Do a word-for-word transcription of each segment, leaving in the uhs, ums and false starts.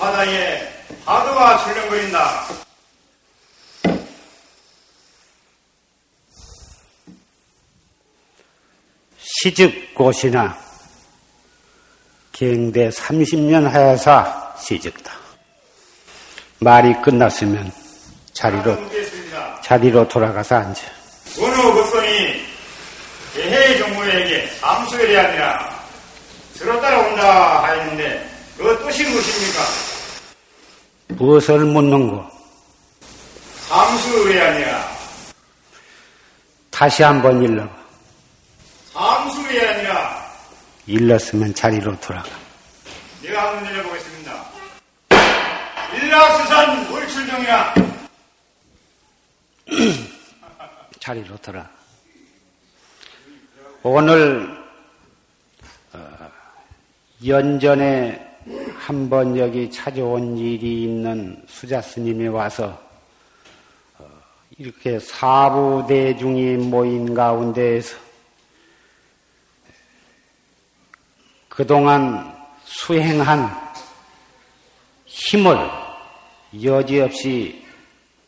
바다에 파도가 출렁거린다. 시즉곳이나 경대 삼십 년 하야사 시즉다. 말이 끝났으면 자리로 자리로 돌아가서 앉아. 어느 법선이 대해 정부에게 암수에 대하니라 들어 따라온다 하였는데 그 뜻이 무엇입니까? 무엇을 묻는고? 암수에 대하니라. 다시 한번 일러봐. 암수에 대하니라. 일렀으면 자리로 돌아가. 내가 한번 일러보겠습니다. 일락수산 물출정이라. 자리로 돌아. 오늘 연전에 한번 여기 찾아온 일이 있는 수자 스님이 와서 이렇게 사부대중이 모인 가운데에서 그동안 수행한 힘을 여지없이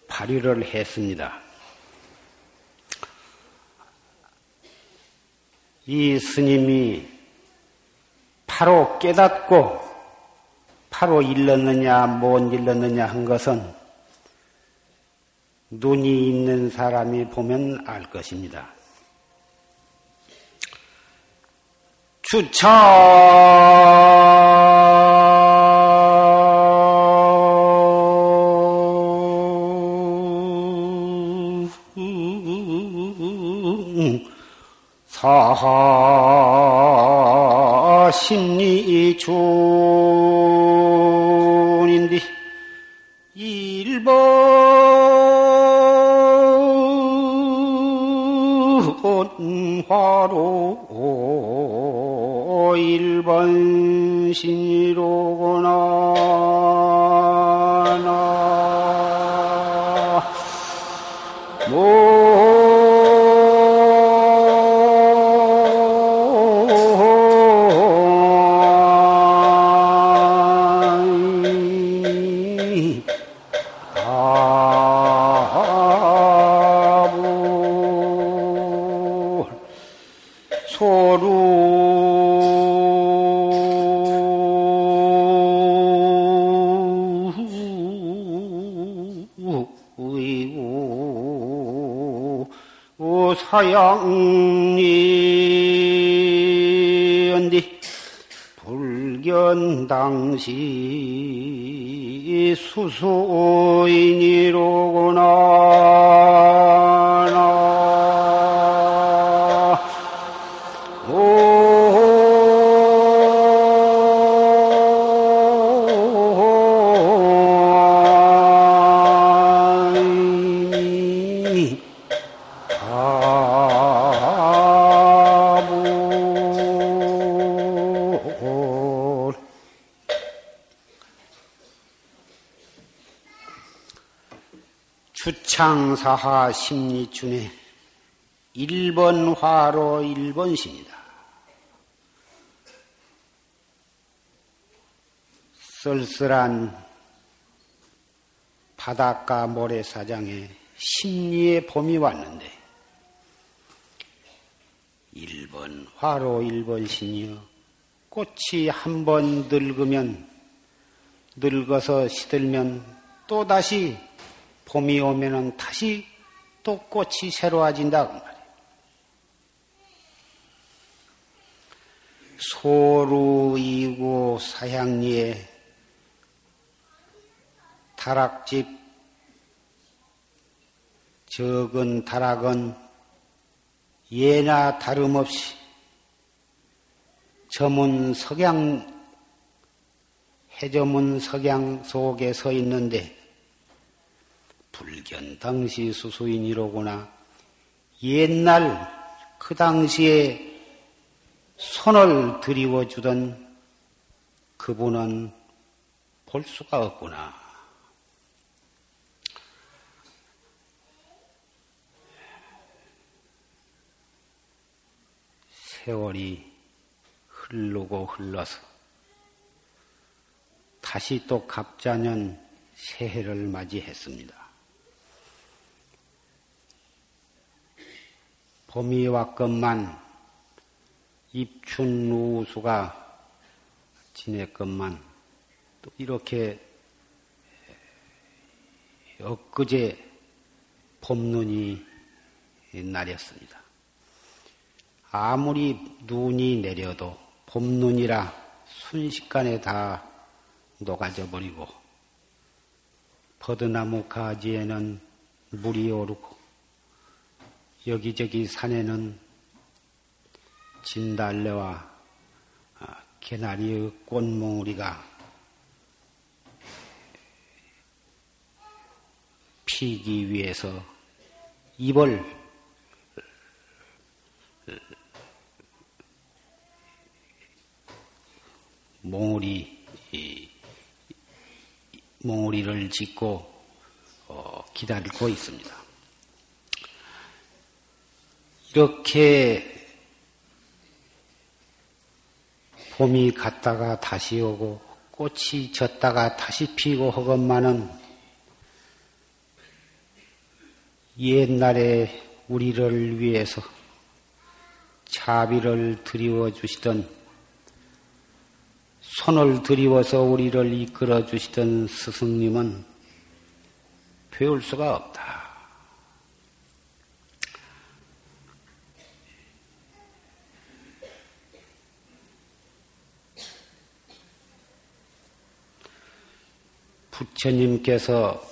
발휘를 했습니다. 이 스님이 바로 깨닫고 바로 일렀느냐 못 일렀느냐 한 것은 눈이 있는 사람이 보면 알 것입니다. 주차 사하심리존인데 일본화로 일본신이로구나 나 사양이언디 불견당시 수소인이로구나 주창사하 심리춘의 일본화로 일본신이다. 쓸쓸한 바닷가 모래사장에 심리의 봄이 왔는데 일본화로 일본신이여 꽃이 한번 늙으면 늙어서 시들면 또다시 봄이 오면은 다시 또 꽃이 새로워진다 그 말이에요. 소루이고 사향리에 다락집 적은 다락은 예나 다름없이 저문 석양 해저문 석양 속에 서 있는데 불견 당시 수수인이로구나. 옛날 그 당시에 손을 들이워주던 그분은 볼 수가 없구나. 세월이 흐르고 흘러서 다시 또 갑자년 새해를 맞이했습니다. 봄이 왔건만 입춘 우수가 지냈건만 또 이렇게 엊그제 봄눈이 내렸습니다. 아무리 눈이 내려도 봄눈이라 순식간에 다 녹아져 버리고 버드나무 가지에는 물이 오르고 여기저기 산에는 진달래와 개나리의 꽃몽우리가 피기 위해서 입을 몽우리 몽우리를 짓고 기다리고 있습니다. 이렇게 봄이 갔다가 다시 오고 꽃이 졌다가 다시 피고 허건만은 옛날에 우리를 위해서 자비를 드리워주시던 손을 드리워서 우리를 이끌어주시던 스승님은 배울 수가 없다. 부처님께서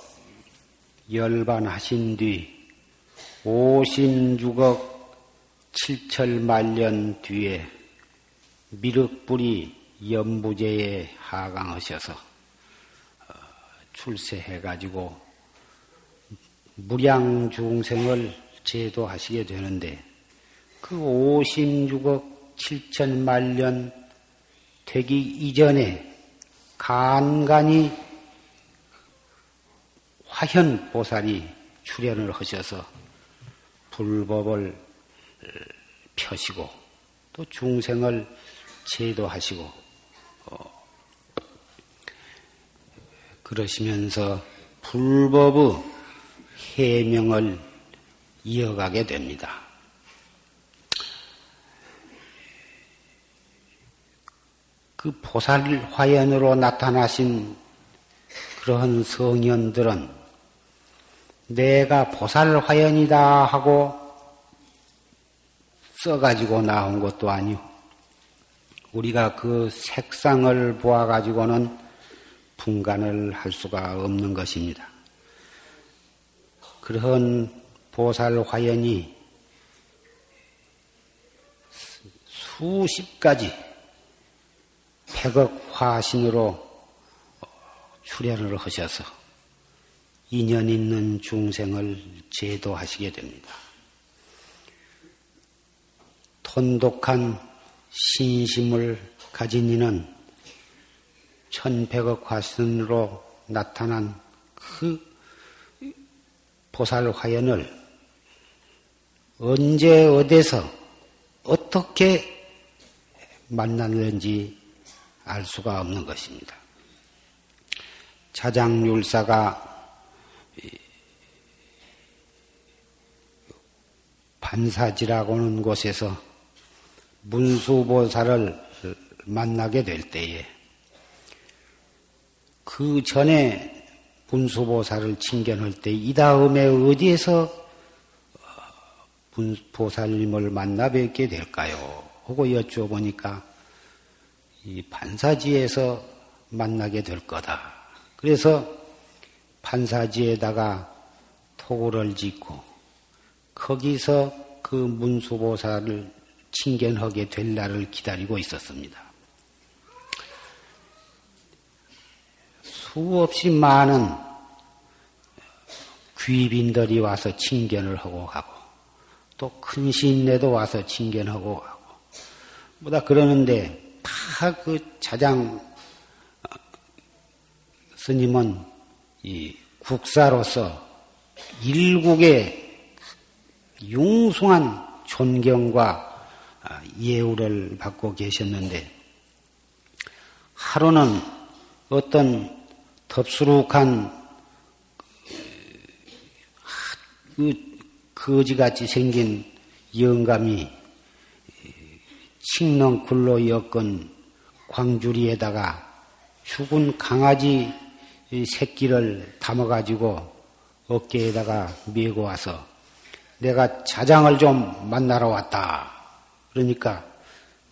열반하신 뒤 오십육억 칠천 만년 뒤에 미륵불이 연부제에 하강하셔서 출세해가지고 무량중생을 제도하시게 되는데 그 오십육억 칠천 만년 되기 이전에 간간히 화현보살이 출연을 하셔서 불법을 펴시고 또 중생을 제도하시고 어, 그러시면서 불법의 해명을 이어가게 됩니다. 그 보살화현으로 나타나신 그러한 성현들은 내가 보살화현이다 하고 써가지고 나온 것도 아니오. 우리가 그 색상을 보아가지고는 분간을 할 수가 없는 것입니다. 그런 보살화현이 수십 가지 백억 화신으로 출연을 하셔서 인연 있는 중생을 제도하시게 됩니다. 돈독한 신심을 가진 이는 천백억 화신으로 나타난 그 보살화현을 언제 어디서 어떻게 만났는지 알 수가 없는 것입니다. 자장율사가 반사지라고 하는 곳에서 문수보살을 만나게 될 때에 그 전에 문수보살을 칭견할 때 이 다음에 어디에서 보살님을 만나 뵙게 될까요? 하고 여쭤보니까 이 반사지에서 만나게 될 거다. 그래서 반사지에다가 토구를 짓고 거기서 그 문수보살을 칭견하게 될 날을 기다리고 있었습니다. 수없이 많은 귀빈들이 와서 칭견을 하고 가고 또 큰 시인네도 와서 칭견하고 가고 뭐다 그러는데 다 그 자장 스님은 이 국사로서 일국의 융숭한 존경과 예우를 받고 계셨는데 하루는 어떤 덥수룩한 거지같이 생긴 영감이 칡렁굴로 엮은 광주리에다가 죽은 강아지 새끼를 담아가지고 어깨에다가 메고 와서 내가 자장을 좀 만나러 왔다. 그러니까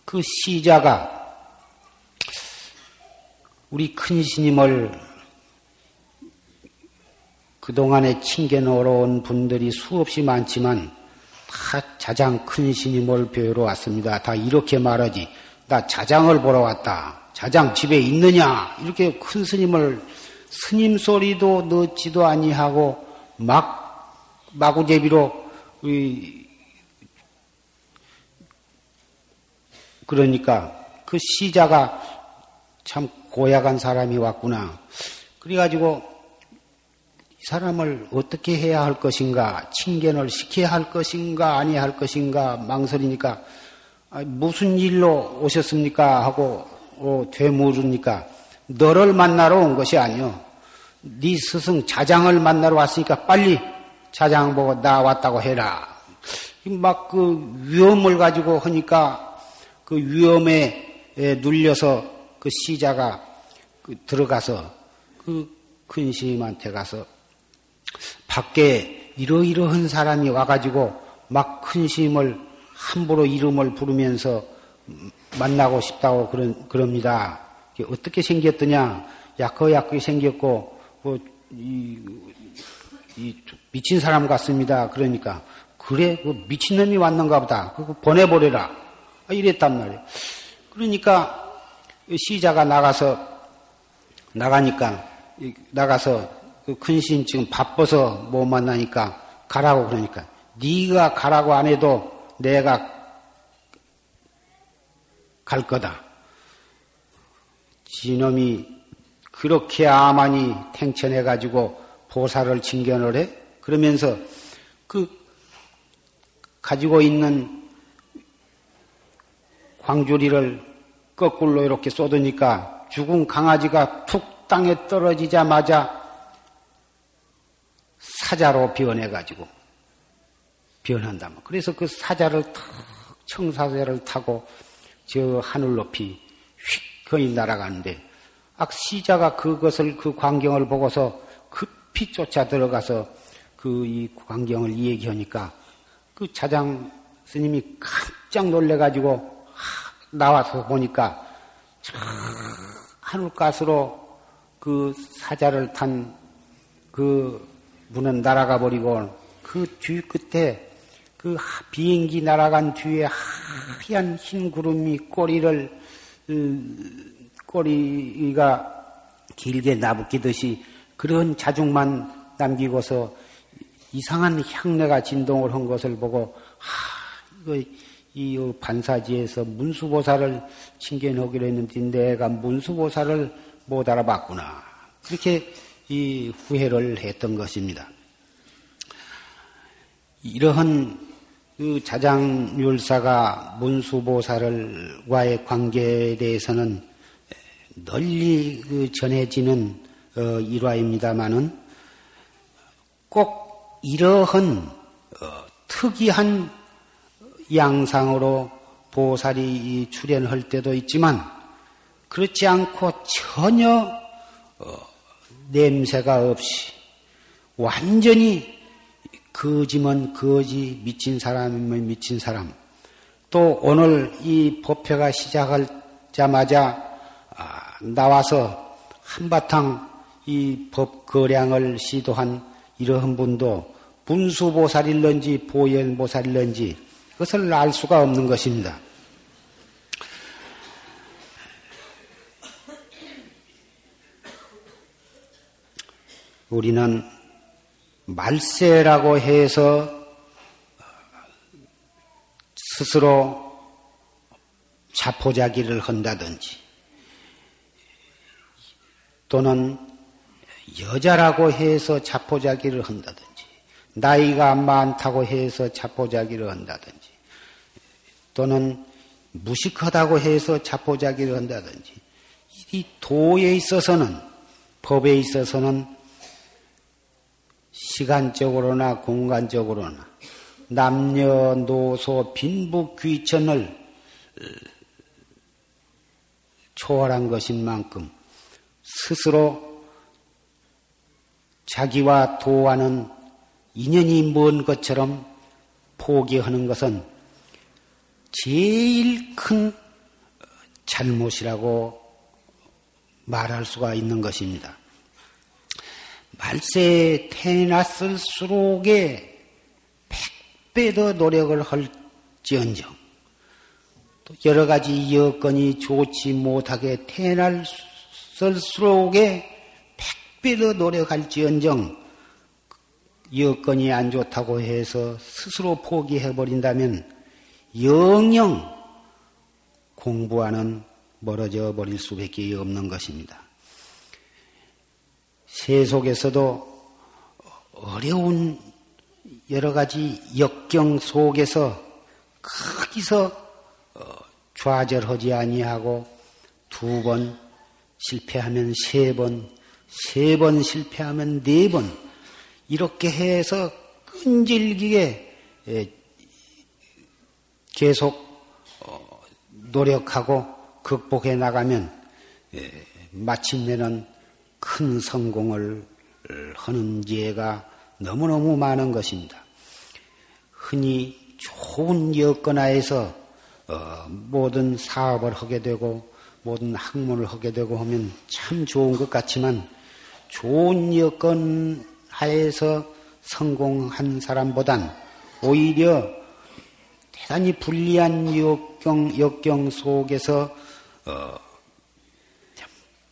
그 시자가 우리 큰 스님을 그동안에 칭견하러 온 분들이 수없이 많지만 다 자장 큰 스님을 뵈러 왔습니다. 다 이렇게 말하지. 나 자장을 보러 왔다. 자장 집에 있느냐. 이렇게 큰 스님을 스님 소리도 넣지도 아니하고 막 마구제비로 그러니까 그 시자가 참 고약한 사람이 왔구나. 그래가지고 이 사람을 어떻게 해야 할 것인가, 칭견을 시켜야 할 것인가, 아니야 할 것인가 망설이니까 아, 무슨 일로 오셨습니까? 하고 어, 되물으니까 너를 만나러 온 것이 아니오. 네 스승 자장을 만나러 왔으니까 빨리 자장 보고 나 왔다고 해라. 막 그 위험을 가지고 하니까 그 위험에 눌려서 그 시자가 그 들어가서 그 큰 스님한테 가서 밖에 이러이러한 사람이 와가지고 막 큰 스님을 함부로 이름을 부르면서 만나고 싶다고 그런, 그럽니다. 어떻게 생겼더냐? 야커야커 생겼고 뭐, 이, 이, 미친 사람 같습니다. 그러니까 그래? 그 미친놈이 왔는가 보다. 그거 보내버려라. 이랬단 말이에요. 그러니까 시자가 나가서 나가니까 나가서 큰 스님 지금 바빠서 못 만나니까 가라고 그러니까 네가 가라고 안 해도 내가 갈 거다. 지놈이 그렇게 암만이 탱천해가지고 보살을 칭견을 해? 그러면서 그 가지고 있는 광주리를 거꾸로 이렇게 쏟으니까 죽은 강아지가 툭 땅에 떨어지자마자 사자로 변해가지고 변한다. 그래서 그 사자를 탁 청사자를 타고 저 하늘 높이 휙 거의 날아가는데 악시자가 그것을 그 광경을 보고서 급히 쫓아 들어가서 그 이 광경을 얘기하니까 그 자장 스님이 깜짝 놀래가지고 나와서 보니까 하늘가스로 그 사자를 탄 그 문은 날아가 버리고 그 뒤 끝에 그 비행기 날아간 뒤에 하얀 흰 구름이 꼬리를 꼬리가 길게 나부끼듯이 그런 자중만 남기고서 이상한 향내가 진동을 한 것을 보고 하, 이거 이 반사지에서 문수보살을 칭견하기로 했는데 내가 문수보살을 못 알아봤구나. 그렇게 이 후회를 했던 것입니다. 이러한 그 자장율사가 문수보살과의 관계에 대해서는 널리 그 전해지는 어, 일화입니다마는 꼭 이러한 어, 특이한 양상으로 보살이 출연할 때도 있지만 그렇지 않고 전혀 어, 냄새가 없이 완전히 거지면 거지, 미친 사람이면 미친 사람. 또 오늘 이 법회가 시작하자마자 아, 나와서 한바탕 이 법거량을 시도한 이러한 분도 분수보살일런지 보현보살일런지 그것을 알 수가 없는 것입니다. 우리는 말세라고 해서 스스로 자포자기를 한다든지 또는 여자라고 해서 자포자기를 한다든지 나이가 많다고 해서 자포자기를 한다든지 또는 무식하다고 해서 자포자기를 한다든지 이 도에 있어서는, 법에 있어서는 시간적으로나 공간적으로나 남녀노소 빈부귀천을 초월한 것인 만큼 스스로 자기와 도와는 인연이 먼 것처럼 포기하는 것은 제일 큰 잘못이라고 말할 수가 있는 것입니다. 말세에 태어났을수록에 백배 더 노력을 할지언정 또 여러 가지 여건이 좋지 못하게 태어났을수록에 백배 더 노력할지언정 여건이 안 좋다고 해서 스스로 포기해버린다면 영영 공부와는 멀어져 버릴 수밖에 없는 것입니다. 세속에서도 어려운 여러 가지 역경 속에서 거기서 좌절하지 아니하고 두 번 실패하면 세 번, 세 번 실패하면 네 번 이렇게 해서 끈질기게 계속 노력하고 극복해 나가면 마침내는 큰 성공을 하는 예가 너무너무 많은 것입니다. 흔히 좋은 여건하에서 모든 사업을 하게 되고 모든 학문을 하게 되고 하면 참 좋은 것 같지만 좋은 여건하에서 성공한 사람보단 오히려 대단히 불리한 역경, 역경 속에서 어,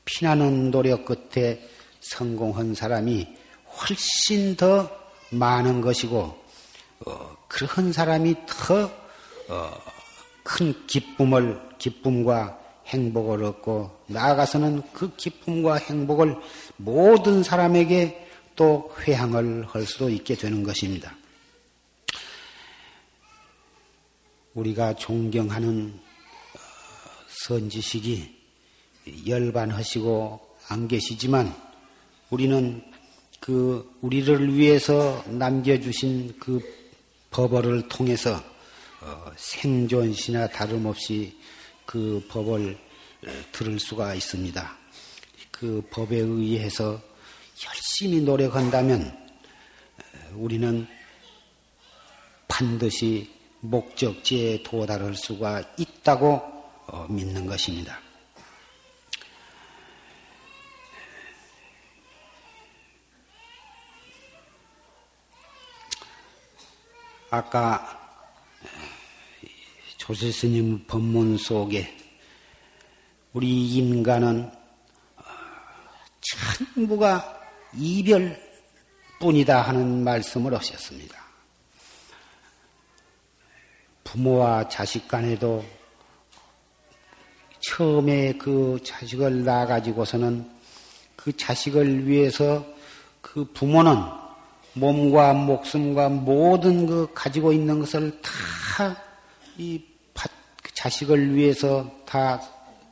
피나는 노력 끝에 성공한 사람이 훨씬 더 많은 것이고 어, 그런 사람이 더 큰 어, 기쁨을 기쁨과 행복을 얻고 나아가서는 그 기쁨과 행복을 모든 사람에게 또 회항을 할 수도 있게 되는 것입니다. 우리가 존경하는 선지식이 열반하시고 안 계시지만 우리는 그 우리를 위해서 남겨주신 그 법어를 통해서 생존시나 다름없이 그 법을 들을 수가 있습니다. 그 법에 의해서 열심히 노력한다면 우리는 반드시 목적지에 도달할 수가 있다고 믿는 것입니다. 아까 조세 스님 법문 속에 우리 인간은 전부가 이별뿐이다 하는 말씀을 하셨습니다. 부모와 자식 간에도 처음에 그 자식을 낳아가지고서는 그 자식을 위해서 그 부모는 몸과 목숨과 모든 그 가지고 있는 것을 다 이 자식을 위해서 다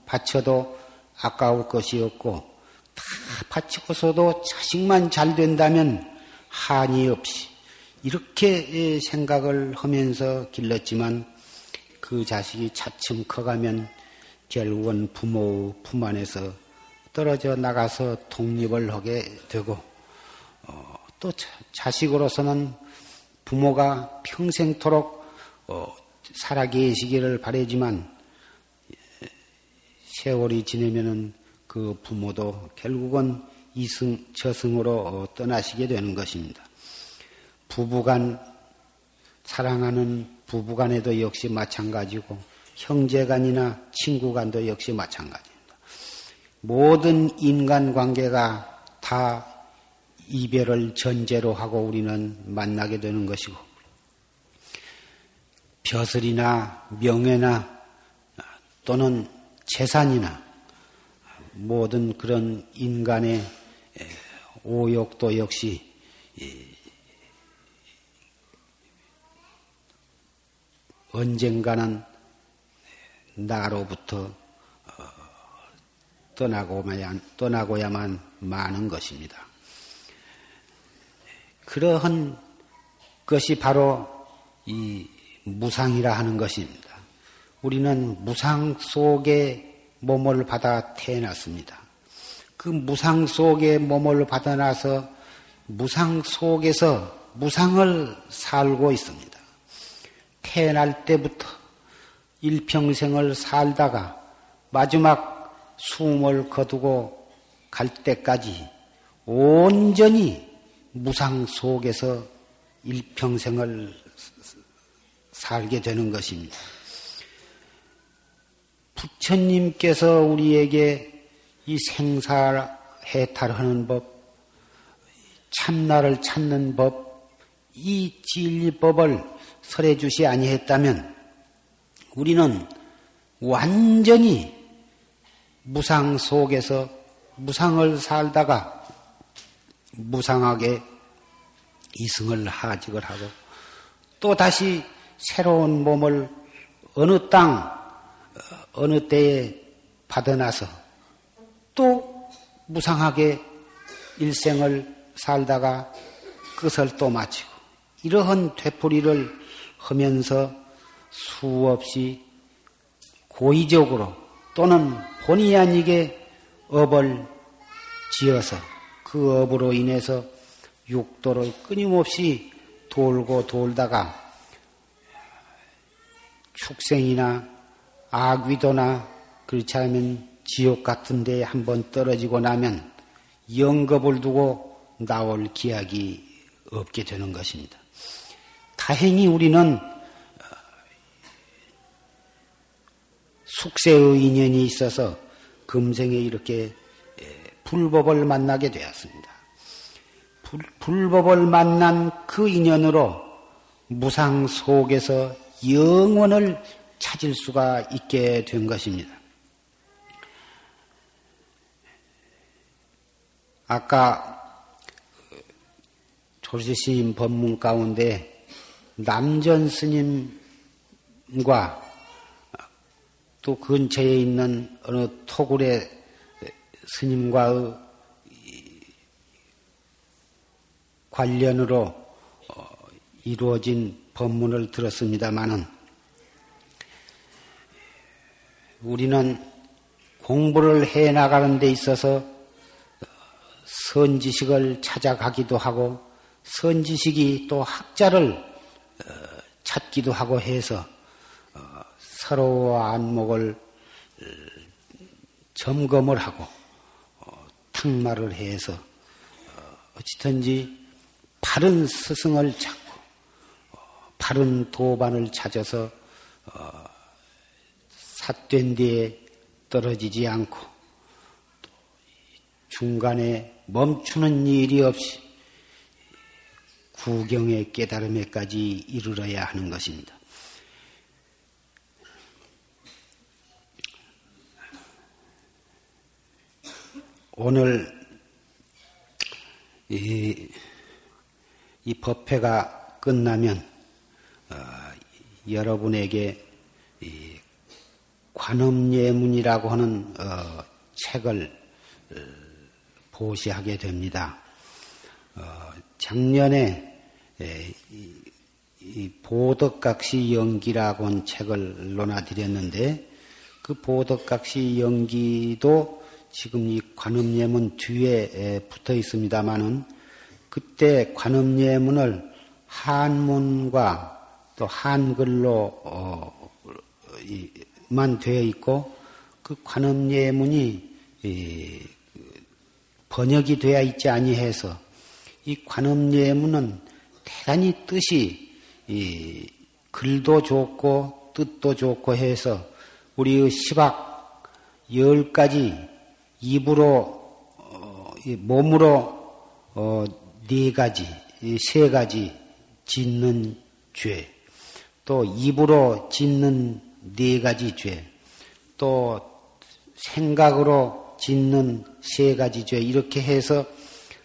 바쳐도 아까울 것이 없고 다 바치고서도 자식만 잘 된다면 한이 없이 이렇게 생각을 하면서 길렀지만 그 자식이 차츰 커가면 결국은 부모 품 안에서 떨어져 나가서 독립을 하게 되고 어, 또 자, 자식으로서는 부모가 평생토록 어, 살아계시기를 바라지만 세월이 지내면은 그 부모도 결국은 이승 저승으로 어, 떠나시게 되는 것입니다. 부부간 사랑하는 부부간에도 역시 마찬가지고 형제간이나 친구간도 역시 마찬가지입니다. 모든 인간관계가 다 이별을 전제로 하고 우리는 만나게 되는 것이고 벼슬이나 명예나 또는 재산이나 모든 그런 인간의 오욕도 역시 언젠가는 나로부터 떠나고만, 떠나고야만 마는 것입니다. 그러한 것이 바로 이 무상이라 하는 것입니다. 우리는 무상 속에 몸을 받아 태어났습니다. 그 무상 속에 몸을 받아나서 무상 속에서 무상을 살고 있습니다. 태어날 때부터 일평생을 살다가 마지막 숨을 거두고 갈 때까지 온전히 무상 속에서 일평생을 살게 되는 것입니다. 부처님께서 우리에게 이 생사해탈하는 법, 참나를 찾는 법, 이 진리법을 설해주시 아니했다면 우리는 완전히 무상 속에서 무상을 살다가 무상하게 이승을 하직을 하고 또 다시 새로운 몸을 어느 땅, 어느 때에 받아나서 또 무상하게 일생을 살다가 끝을 또 마치고 이러한 되풀이를 하면서 수없이 고의적으로 또는 본의 아니게 업을 지어서 그 업으로 인해서 육도를 끊임없이 돌고 돌다가 축생이나 악귀도나 그렇지 않으면 지옥 같은 데에 한번 떨어지고 나면 영겁을 두고 나올 기약이 없게 되는 것입니다. 다행히 우리는 숙세의 인연이 있어서 금생에 이렇게 불법을 만나게 되었습니다. 불, 불법을 만난 그 인연으로 무상 속에서 영원을 찾을 수가 있게 된 것입니다. 아까 조지스님 법문 가운데 남전 스님과 또 근처에 있는 어느 토굴의 스님과의 관련으로 이루어진 법문을 들었습니다마는 우리는 공부를 해나가는 데 있어서 선지식을 찾아가기도 하고 선지식이 또 학자를 찾기도 하고 해서 서로 안목을 점검을 하고 탁마를 해서 어찌든지 바른 스승을 찾고 바른 도반을 찾아서 삿된 데에 떨어지지 않고 중간에 멈추는 일이 없이 구경의 깨달음에까지 이르러야 하는 것입니다. 오늘 이, 이 법회가 끝나면 어, 여러분에게 이 관음예문이라고 하는 어, 책을 어, 보시하게 됩니다. 어, 작년에 에, 이, 이 보덕각시 연기라고 하는 책을 논하드렸는데 그 보덕각시 연기도 지금 이 관음예문 뒤에 붙어 있습니다마는 그때 관음예문을 한문과 또 한글로 어, 이, 만 되어 있고 그 관음예문이 번역이 되어 있지 아니해서 이 관음예문은 대단히 뜻이 이 글도 좋고 뜻도 좋고 해서 우리의 시박 열 가지 입으로 어, 몸으로 어, 네 가지 세 가지 짓는 죄 또 입으로 짓는 네 가지 죄, 또 생각으로 짓는 세 가지 죄 이렇게 해서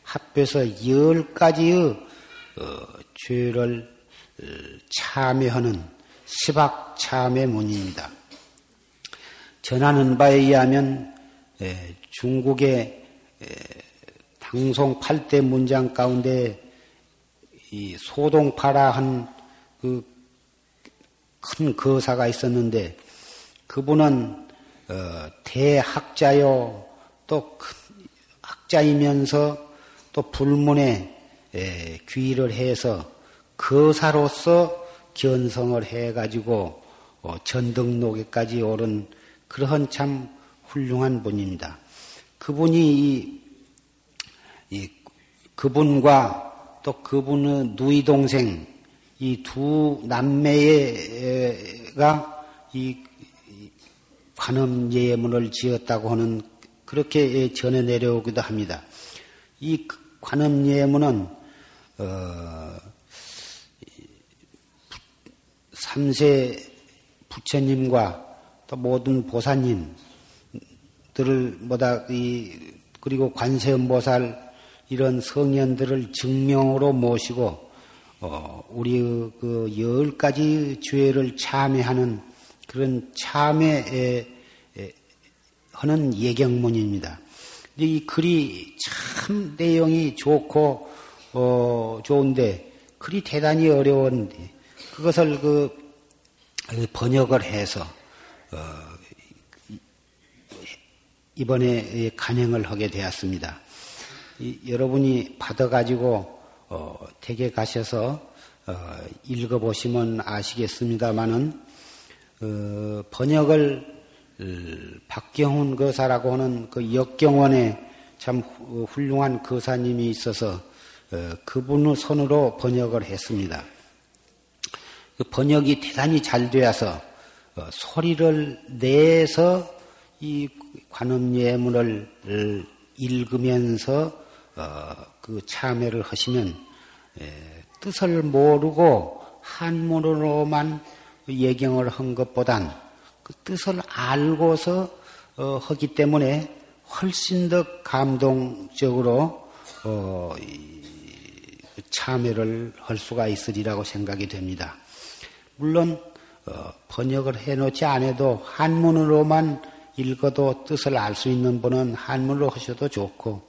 합해서 열 가지의 죄를 참회하는 시박 참회문입니다. 전하는 바에 의하면 중국의 당송 팔 대 문장 가운데 이 소동파라한 그 큰 거사가 있었는데 그분은 어, 대학자요 또 학자이면서 또 불문에 에, 귀의를 해서 거사로서 견성을 해가지고 어, 전등록에까지 오른 그러한 참 훌륭한 분입니다. 그분이 이, 이 그분과 또 그분의 누이 동생 이 두 남매가 이 관음 예문을 지었다고 하는 그렇게 전해 내려오기도 합니다. 이 관음 예문은 어, 삼 세 부처님과 또 모든 보살님들을 뭐다 이 그리고 관세음보살 이런 성현들을 증명으로 모시고 어, 우리의 그 열 가지 죄를 참회하는 그런 참회에 하는 예경문입니다. 이 글이 참 내용이 좋고 어, 좋은데 글이 대단히 어려운데 그것을 그 번역을 해서 어, 이번에 간행을 하게 되었습니다. 이, 여러분이 받아가지고 어, 댁에 가셔서 어, 읽어보시면 아시겠습니다만은 어, 번역을 박경훈 거사라고 하는 그 역경원에 참 훌륭한 거사님이 있어서 어, 그분의 손으로 번역을 했습니다. 그 번역이 대단히 잘 되어서 어, 소리를 내서 이 관음 예문을 읽으면서 어, 그 참회를 하시면 에, 뜻을 모르고 한문으로만 예경을 한 것보단 그 뜻을 알고서 어, 하기 때문에 훨씬 더 감동적으로 어, 이, 참회를 할 수가 있으리라고 생각이 됩니다. 물론 어, 번역을 해놓지 않아도 한문으로만 읽어도 뜻을 알 수 있는 분은 한문으로 하셔도 좋고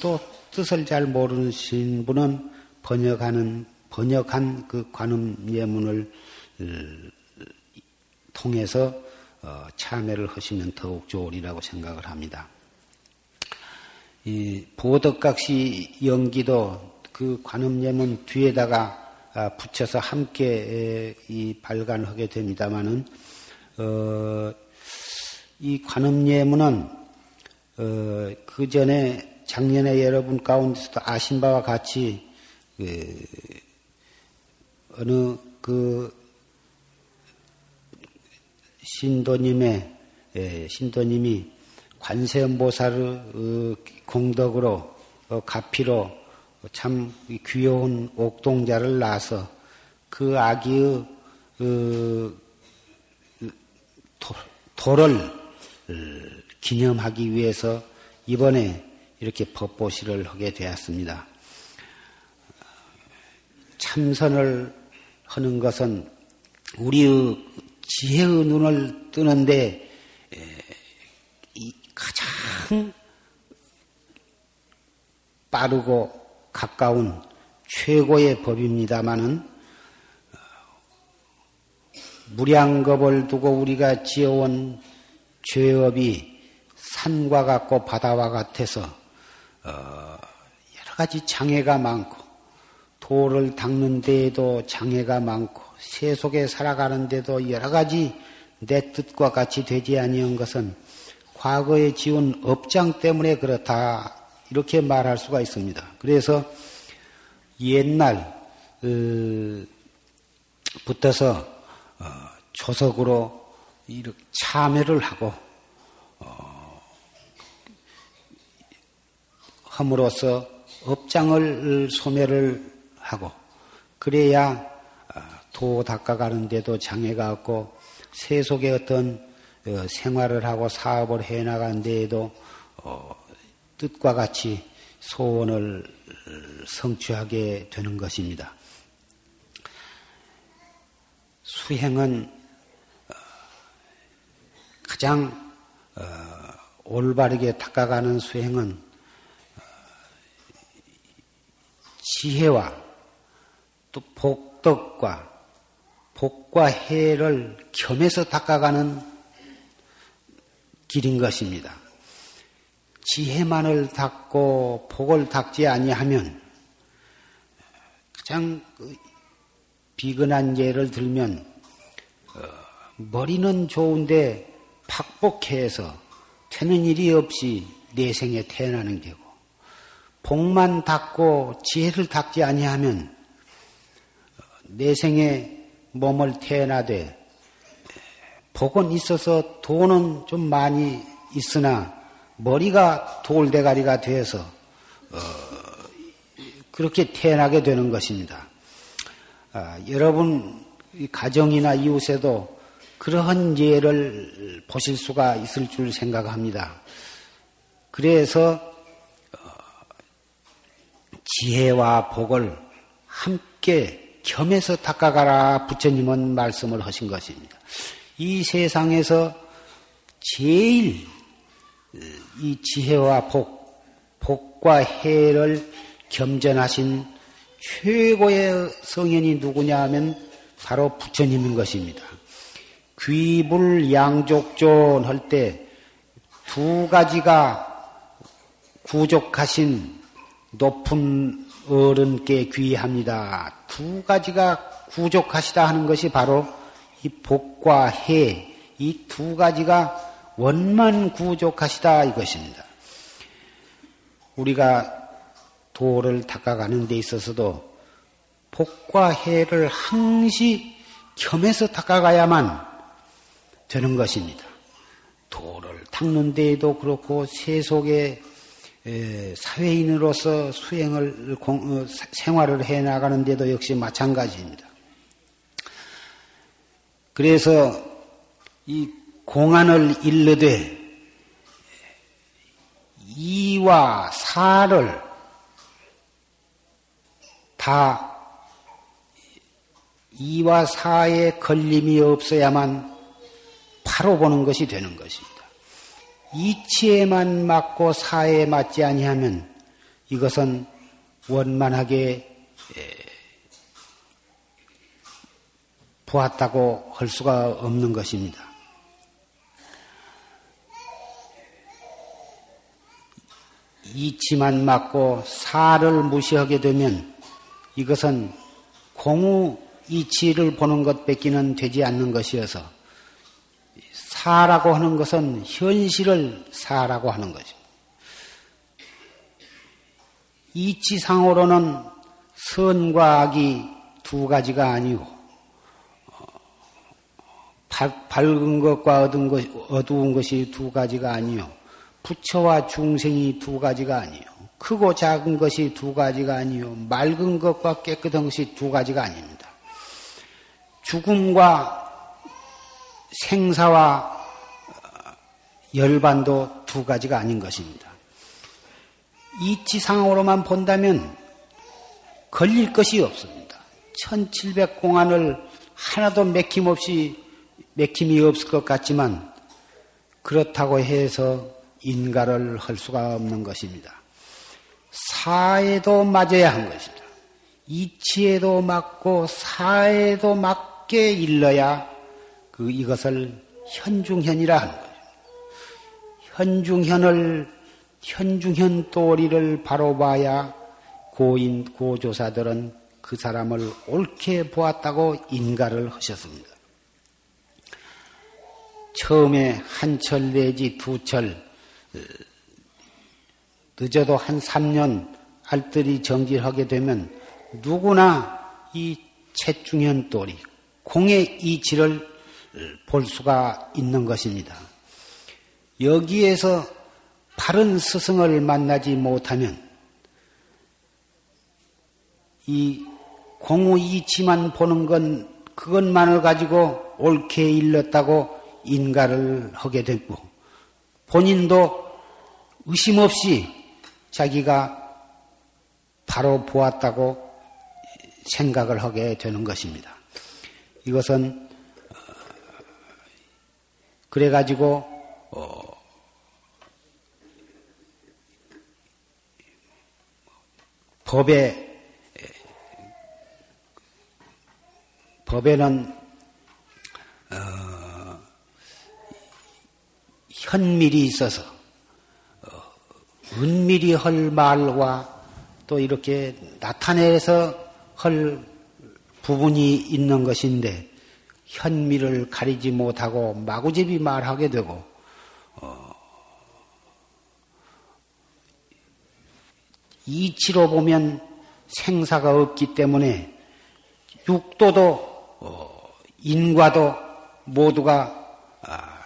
또 뜻을 잘 모르신 분은 번역하는, 번역한 그 관음 예문을 통해서 참회를 하시면 더욱 좋으리라고 생각을 합니다. 이 보덕각시 연기도 그 관음 예문 뒤에다가 붙여서 함께 이 발간하게 됩니다만은, 어, 이 관음 예문은, 어, 그 전에 작년에 여러분 가운데서도 아신 바와 같이 그 어느 그 신도님의 신도님이 관세음보살의 공덕으로 가피로 참 귀여운 옥동자를 낳아서 그 아기의 돌을 기념하기 위해서 이번에 이렇게 법보시를 하게 되었습니다. 참선을 하는 것은 우리의 지혜의 눈을 뜨는데 가장 빠르고 가까운 최고의 법입니다마는 무량겁을 두고 우리가 지어온 죄업이 산과 같고 바다와 같아서 어, 여러 가지 장애가 많고 도를 닦는 데에도 장애가 많고 세속에 살아가는 데도 여러 가지 내 뜻과 같이 되지 아니한 것은 과거에 지은 업장 때문에 그렇다 이렇게 말할 수가 있습니다. 그래서 옛날 어, 붙어서 어, 조석으로 이렇게 참회를 하고 어, 함으로써 업장을 소멸을 하고 그래야 도 닦아가는 데도 장애가 없고 세속의 어떤 생활을 하고 사업을 해나가는 데에도 뜻과 같이 소원을 성취하게 되는 것입니다. 수행은 가장 올바르게 닦아가는 수행은 지혜와 또 복덕과 복과 해를 겸해서 닦아가는 길인 것입니다. 지혜만을 닦고 복을 닦지 아니하면, 가장 비근한 예를 들면 머리는 좋은데 박복해서 되는 일이 없이 내생에 태어나는 게고, 복만 닦고 지혜를 닦지 아니하면 내생에 몸을 태어나되 복은 있어서 돈은 좀 많이 있으나 머리가 돌대가리가 되어서 어, 그렇게 태어나게 되는 것입니다. 아, 여러분 가정이나 이웃에도 그러한 예를 보실 수가 있을 줄 생각합니다. 그래서 어, 지혜와 복을 함께 겸해서 닦아가라 부처님은 말씀을 하신 것입니다. 이 세상에서 제일 이 지혜와 복, 복과 해를 겸전하신 최고의 성현이 누구냐 하면 바로 부처님인 것입니다. 귀불양족존 할 때 두 가지가 구족하신 높은 어른께 귀합니다. 두 가지가 구족하시다 하는 것이 바로 이 복과 해, 이 두 가지가 원만 구족하시다 이것입니다. 우리가 도를 닦아가는 데 있어서도 복과 해를 항시 겸해서 닦아가야만 되는 것입니다. 도를 닦는 데에도 그렇고 세속의 사회인으로서 수행을 생활을 해나가는 데도 역시 마찬가지입니다. 그래서 이 공안을 일르되 이와 사를 다 이와 사에 걸림이 없어야만 바로 보는 것이 되는 것입니다. 이치에만 맞고 사에 맞지 아니하면 이것은 원만하게 보았다고 할 수가 없는 것입니다. 이치만 맞고 사를 무시하게 되면 이것은 공우 이치를 보는 것밖에는 되지 않는 것이어서 사라고 하는 것은 현실을 사라고 하는 것입니다. 이치상으로는 선과 악이 두 가지가 아니고 밝은 것과 어두운 것이, 어두운 것이 두 가지가 아니요, 부처와 중생이 두 가지가 아니요, 크고 작은 것이 두 가지가 아니요, 맑은 것과 깨끗한 것이 두 가지가 아닙니다. 죽음과 생사와 열반도 두 가지가 아닌 것입니다. 이치상으로만 본다면 걸릴 것이 없습니다. 천칠백 공안을 하나도 맥힘 없이, 맥힘이 없을 것 같지만 그렇다고 해서 인가를 할 수가 없는 것입니다. 사에도 맞아야 한 것입니다. 이치에도 맞고 사에도 맞게 일러야 그 이것을 현중현이라 하는 거예요. 현중현을 현중현 도리를 바로 봐야 고인 고조사들은 그 사람을 옳게 보았다고 인가를 하셨습니다. 처음에 한 철 내지 두 철, 늦어도 한 삼 년 알뜰히 정진하게 되면 누구나 이 채중현 도리, 공의 이치를 볼 수가 있는 것입니다. 여기에서 바른 스승을 만나지 못하면 이 공의 이치만 보는 건 그것만을 가지고 옳게 일렀다고 인가를 하게 됐고, 본인도 의심 없이 자기가 바로 보았다고 생각을 하게 되는 것입니다. 이것은 그래가지고 법에, 법에는, 어, 현밀이 있어서, 어, 은밀히 할 말과 또 이렇게 나타내서 할 부분이 있는 것인데, 현밀을 가리지 못하고 마구잡이 말하게 되고, 어, 이치로 보면 생사가 없기 때문에 육도도 어, 인과도 모두가 아,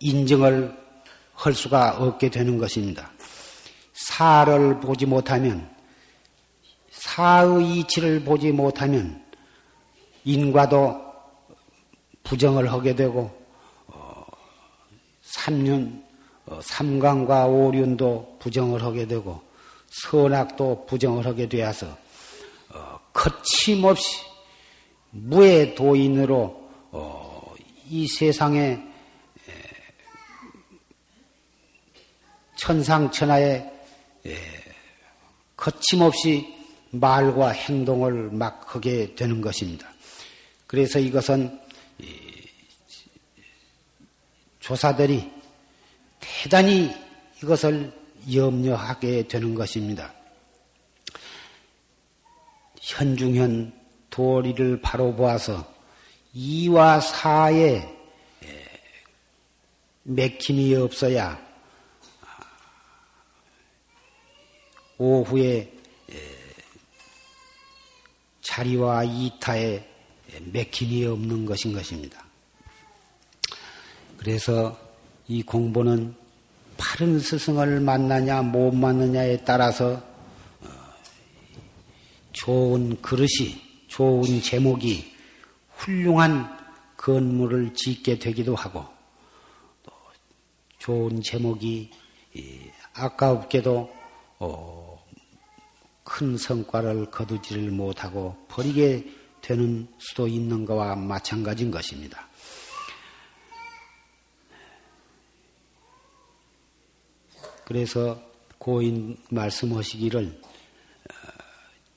인정을 할 수가 없게 되는 것입니다. 사를 보지 못하면, 사의 이치를 보지 못하면 인과도 부정을 하게 되고 어, 삼륜 어, 삼강과 오륜도 부정을 하게 되고 선악도 부정을 하게 되어서 어, 거침없이 무의 도인으로 어, 이 세상에 에, 천상천하에 에, 거침없이 말과 행동을 막 하게 되는 것입니다. 그래서 이것은 이, 조사들이 대단히 이것을 염려하게 되는 것입니다. 현중현 도리를 바로 보아서 이와 사에 맥힘이 없어야 오후에 자리와 이타에 맥힘이 없는 것인 것입니다. 그래서 이 공부는 바른 스승을 만나냐 못 만나냐에 따라서 좋은 그릇이, 좋은 제목이 훌륭한 건물을 짓게 되기도 하고, 또 좋은 제목이 아까웁게도 큰 성과를 거두지를 못하고 버리게 되는 수도 있는 것과 마찬가지인 것입니다. 그래서 고인 말씀하시기를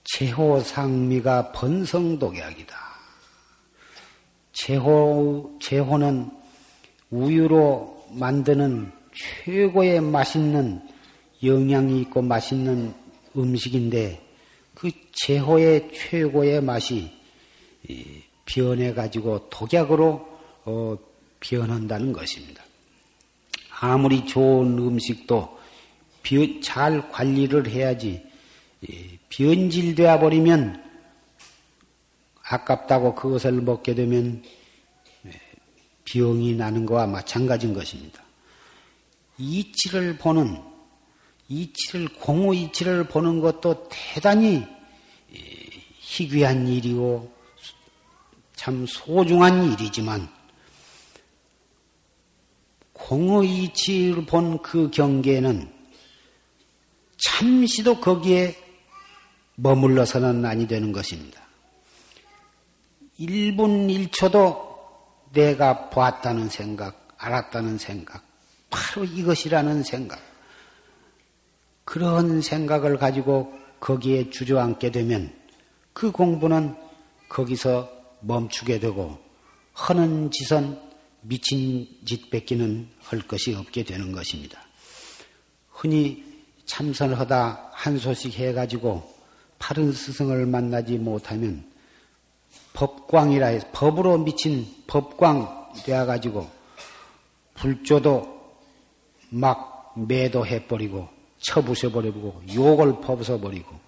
재호상미가 번성독약이다. 재호, 재호는 우유로 만드는 최고의 맛있는 영양이 있고 맛있는 음식인데, 그 재호의 최고의 맛이 변해가지고 독약으로 어, 변한다는 것입니다. 아무리 좋은 음식도 잘 관리를 해야지 변질되어 버리면 아깝다고 그것을 먹게 되면 병이 나는 것과 마찬가지인 것입니다. 이치를 보는, 이치를, 공의 이치를 보는 것도 대단히 희귀한 일이고 참 소중한 일이지만, 공의 이치를 본 그 경계에는 잠시도 거기에 머물러서는 아니 되는 것입니다. 일 분 일 초도 내가 보았다는 생각, 알았다는 생각, 바로 이것이라는 생각, 그런 생각을 가지고 거기에 주저앉게 되면 그 공부는 거기서 멈추게 되고 하는 짓은 미친 짓 뺏기는 할 것이 없게 되는 것입니다. 흔히 참선을 하다 한 소식 해가지고 바른 스승을 만나지 못하면 법광이라 해서 법으로 미친 법광 되어가지고 불조도 막 매도해버리고 쳐부셔버리고 욕을 퍼부숴버리고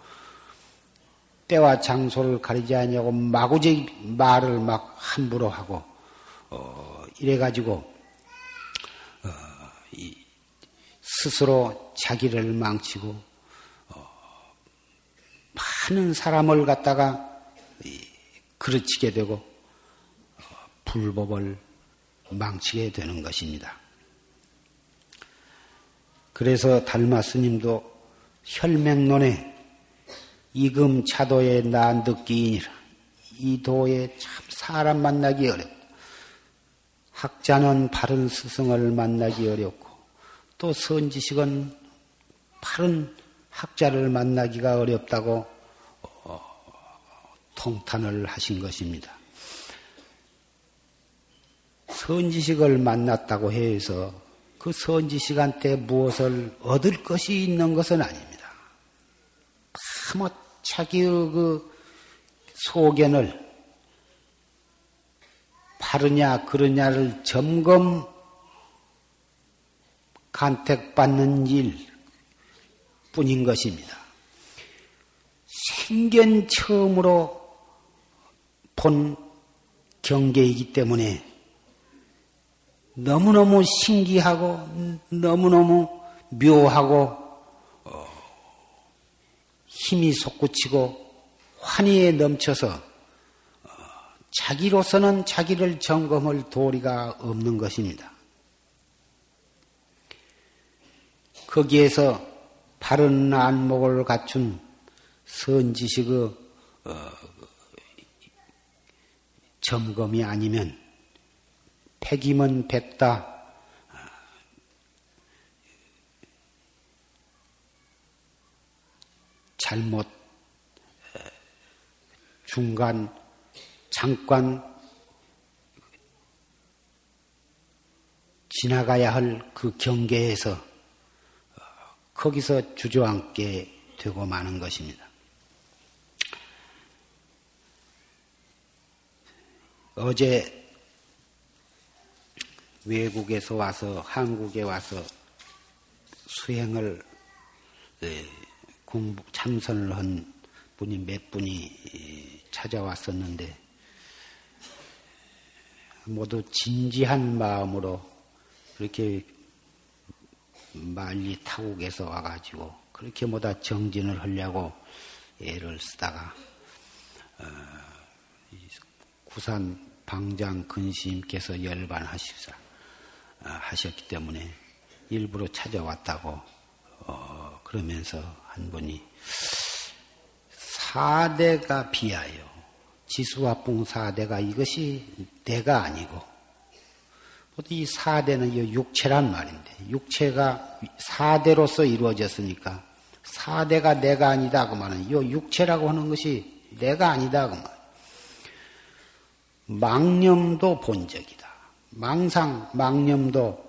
때와 장소를 가리지 아니하고 마구지 말을 막 함부로 하고 어, 이래가지고 어, 이, 스스로 자기를 망치고 어, 많은 사람을 갖다가 그르치게 되고 어, 불법을 망치게 되는 것입니다. 그래서 달마 스님도 혈맹론에 이금 차도에 난득기이니라, 이 도에 참 사람 만나기 어렵다, 학자는 바른 스승을 만나기 어렵고 또 선지식은 바른 학자를 만나기가 어렵다고 통탄을 하신 것입니다. 선지식을 만났다고 해서 그 선지식한테 무엇을 얻을 것이 있는 것은 아닙니다. 아무 자기의 그 소견을 바르냐 그러냐를 점검 간택받는 일 뿐인 것입니다. 생전 처음으로 본 경계이기 때문에 너무너무 신기하고 너무너무 묘하고 힘이 솟구치고 환희에 넘쳐서 자기로서는 자기를 점검할 도리가 없는 것입니다. 거기에서 바른 안목을 갖춘 선지식의 점검이 아니면 백이면 백다 잘못 중간 잠깐 지나가야 할 그 경계에서 거기서 주저앉게 되고 마는 것입니다. 어제 외국에서 와서 한국에 와서 수행을 공부 참선을 한 분이 몇 분이 찾아왔었는데 모두 진지한 마음으로 그렇게 말리 타국에서 와가지고 그렇게 뭐다 정진을 하려고 애를 쓰다가 어, 구산 방장 근시님께서 열반하시사 하셨기 때문에 일부러 찾아왔다고 어, 그러면서 한 분이 사대가 비하여 지수화풍 사대가 이것이 내가 아니고 이 사대는 육체란 말인데 육체가 사대로서 이루어졌으니까 사대가 내가 아니다 그 말은 요 육체라고 하는 것이 내가 아니다 그 말. 망념도 본적이다. 망상, 망념도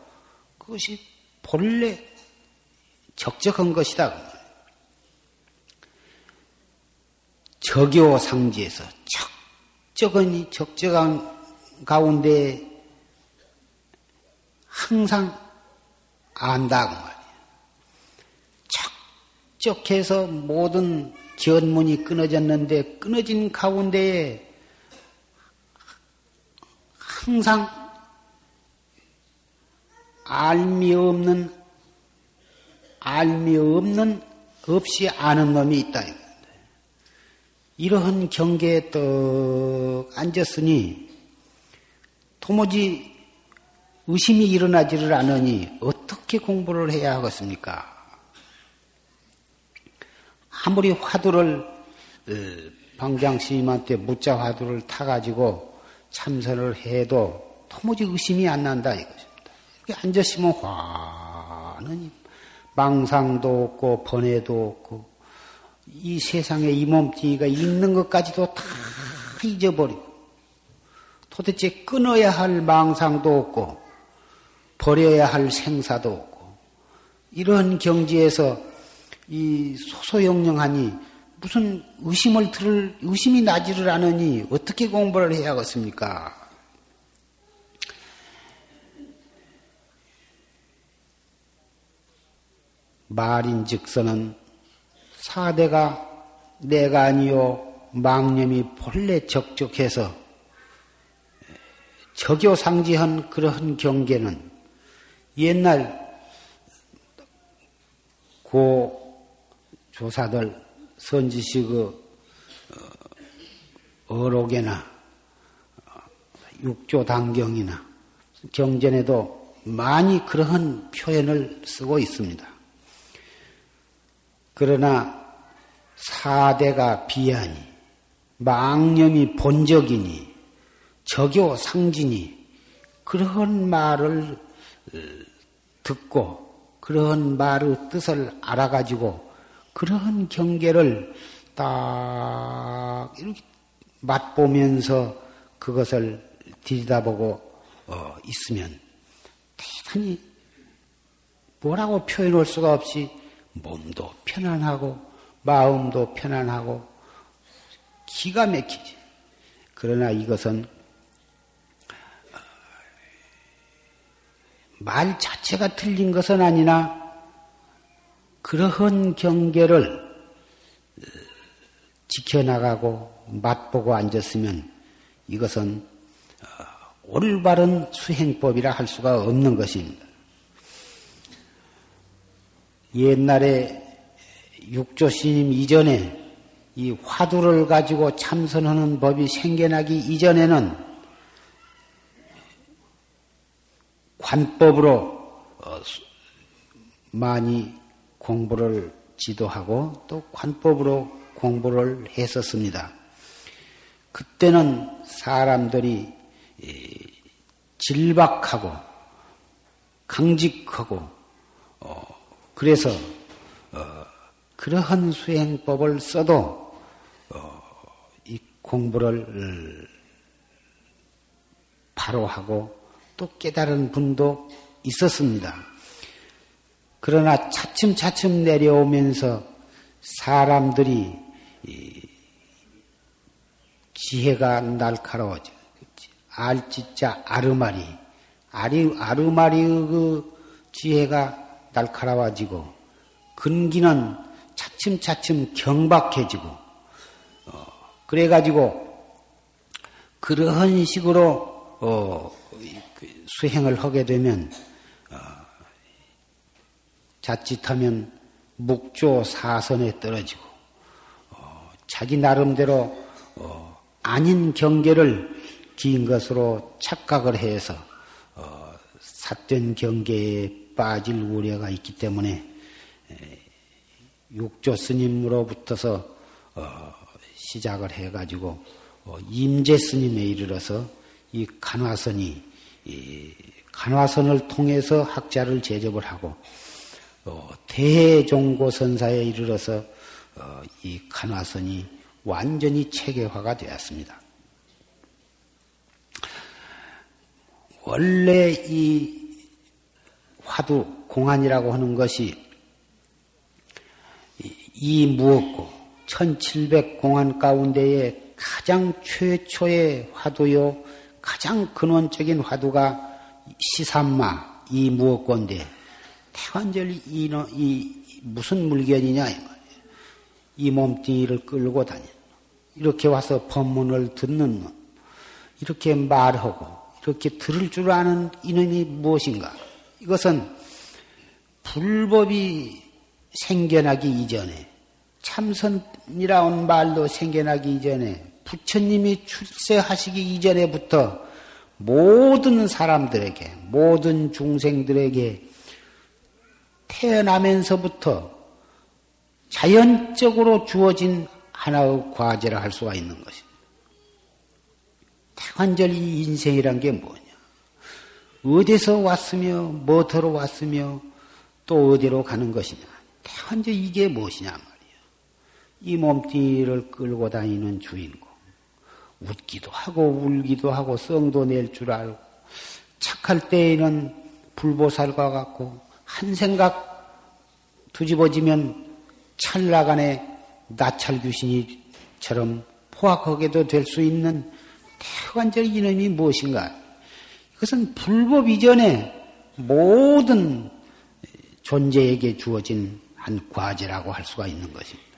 그것이 본래 적적한 것이다. 적요상지에서 적적한, 적적한 가운데 항상 안다. 그 말이야. 적적해서 모든 견문이 끊어졌는데 끊어진 가운데에 항상 알미 없는, 알미 없는, 없이 아는 놈이 있다. 이러한 경계에 떡 앉았으니 도무지 의심이 일어나지를 않으니 어떻게 공부를 해야 하겠습니까? 아무리 화두를, 방장 스님한테 무자 화두를 타가지고 참선을 해도 도무지 의심이 안 난다 이거죠. 앉으시면 화는 망상도 없고 번뇌도 없고 이 세상에 이 몸뚱이가 있는 것까지도 다 잊어버리고 도대체 끊어야 할 망상도 없고 버려야 할 생사도 없고 이런 경지에서 이 소소영령하니 무슨 의심을 들을 의심이 나지를 않으니 어떻게 공부를 해야겠습니까? 말인즉서는 사대가 내가 아니요 망념이 본래 적적해서 적요상지한 그러한 경계는 옛날 고 조사들 선지식의 어록에나 육조단경이나 경전에도 많이 그러한 표현을 쓰고 있습니다. 그러나 사대가 비하니 망념이 본적이니 적요상지니 그런 말을 듣고 그런 말의 뜻을 알아가지고 그런 경계를 딱 이렇게 맛보면서 그것을 들여다보고 어, 있으면 대단히 뭐라고 표현할 수가 없이 몸도 편안하고 마음도 편안하고 기가 막히지. 그러나 이것은 말 자체가 틀린 것은 아니나 그러한 경계를 지켜나가고 맛보고 앉았으면 이것은 올바른 수행법이라 할 수가 없는 것입니다. 옛날에 육조스님 이전에 이 화두를 가지고 참선하는 법이 생겨나기 이전에는 관법으로 많이 공부를 지도하고 또 관법으로 공부를 했었습니다. 그때는 사람들이 질박하고 강직하고 그래서 그러한 수행법을 써도 이 공부를 바로 하고 또 깨달은 분도 있었습니다. 그러나 차츰차츰 내려오면서 사람들이 지혜가 날카로워져 알지자 아르마리 아리, 아르마리의 그 지혜가 날카로워지고 근기는 차츰차츰 경박해지고 어, 그래가지고 그러한 식으로 어, 수행을 하게 되면 어, 자칫하면 묵조사선에 떨어지고 어, 자기 나름대로 어, 아닌 경계를 긴 것으로 착각을 해서 어, 삿된 경계에 빠질 우려가 있기 때문에 에, 육조 스님으로부터서 어, 시작을 해가지고 어, 임재 스님에 이르러서 이 간화선이 이 간화선을 통해서 학자를 제접을 하고 어, 대종고선사에 이르러서 어, 이 간화선이 완전히 체계화가 되었습니다. 원래 이 화두 공안이라고 하는 것이 이 무엇고 천칠백 공안 가운데에 가장 최초의 화두요 가장 근원적인 화두가 시산마 이 무엇건데 태관절이 이 무슨 물견이냐 이 말이에요. 이 몸뚱이를 끌고 다니는 이렇게 와서 법문을 듣는 놈 이렇게 말하고 이렇게 들을 줄 아는 인원이 무엇인가. 이것은 불법이 생겨나기 이전에 참선이라는 말도 생겨나기 이전에 부처님이 출세하시기 이전에부터 모든 사람들에게 모든 중생들에게 태어나면서부터 자연적으로 주어진 하나의 과제라 할 수가 있는 것입니다. 태관절이 인생이란 게 뭐냐? 어디서 왔으며 뭐더러 왔으며 또 어디로 가는 것이냐? 태관절 이게 무엇이냐 말이야. 이 몸뚱이를 끌고 다니는 주인공. 웃기도 하고 울기도 하고 성도 낼 줄 알고 착할 때에는 불보살과 같고 한 생각 뒤집어지면 찰나간에 나찰귀신이처럼 포악하게도 될 수 있는 태관절 이놈이 무엇인가. 이것은 불법 이전에 모든 존재에게 주어진 한 과제라고 할 수가 있는 것입니다.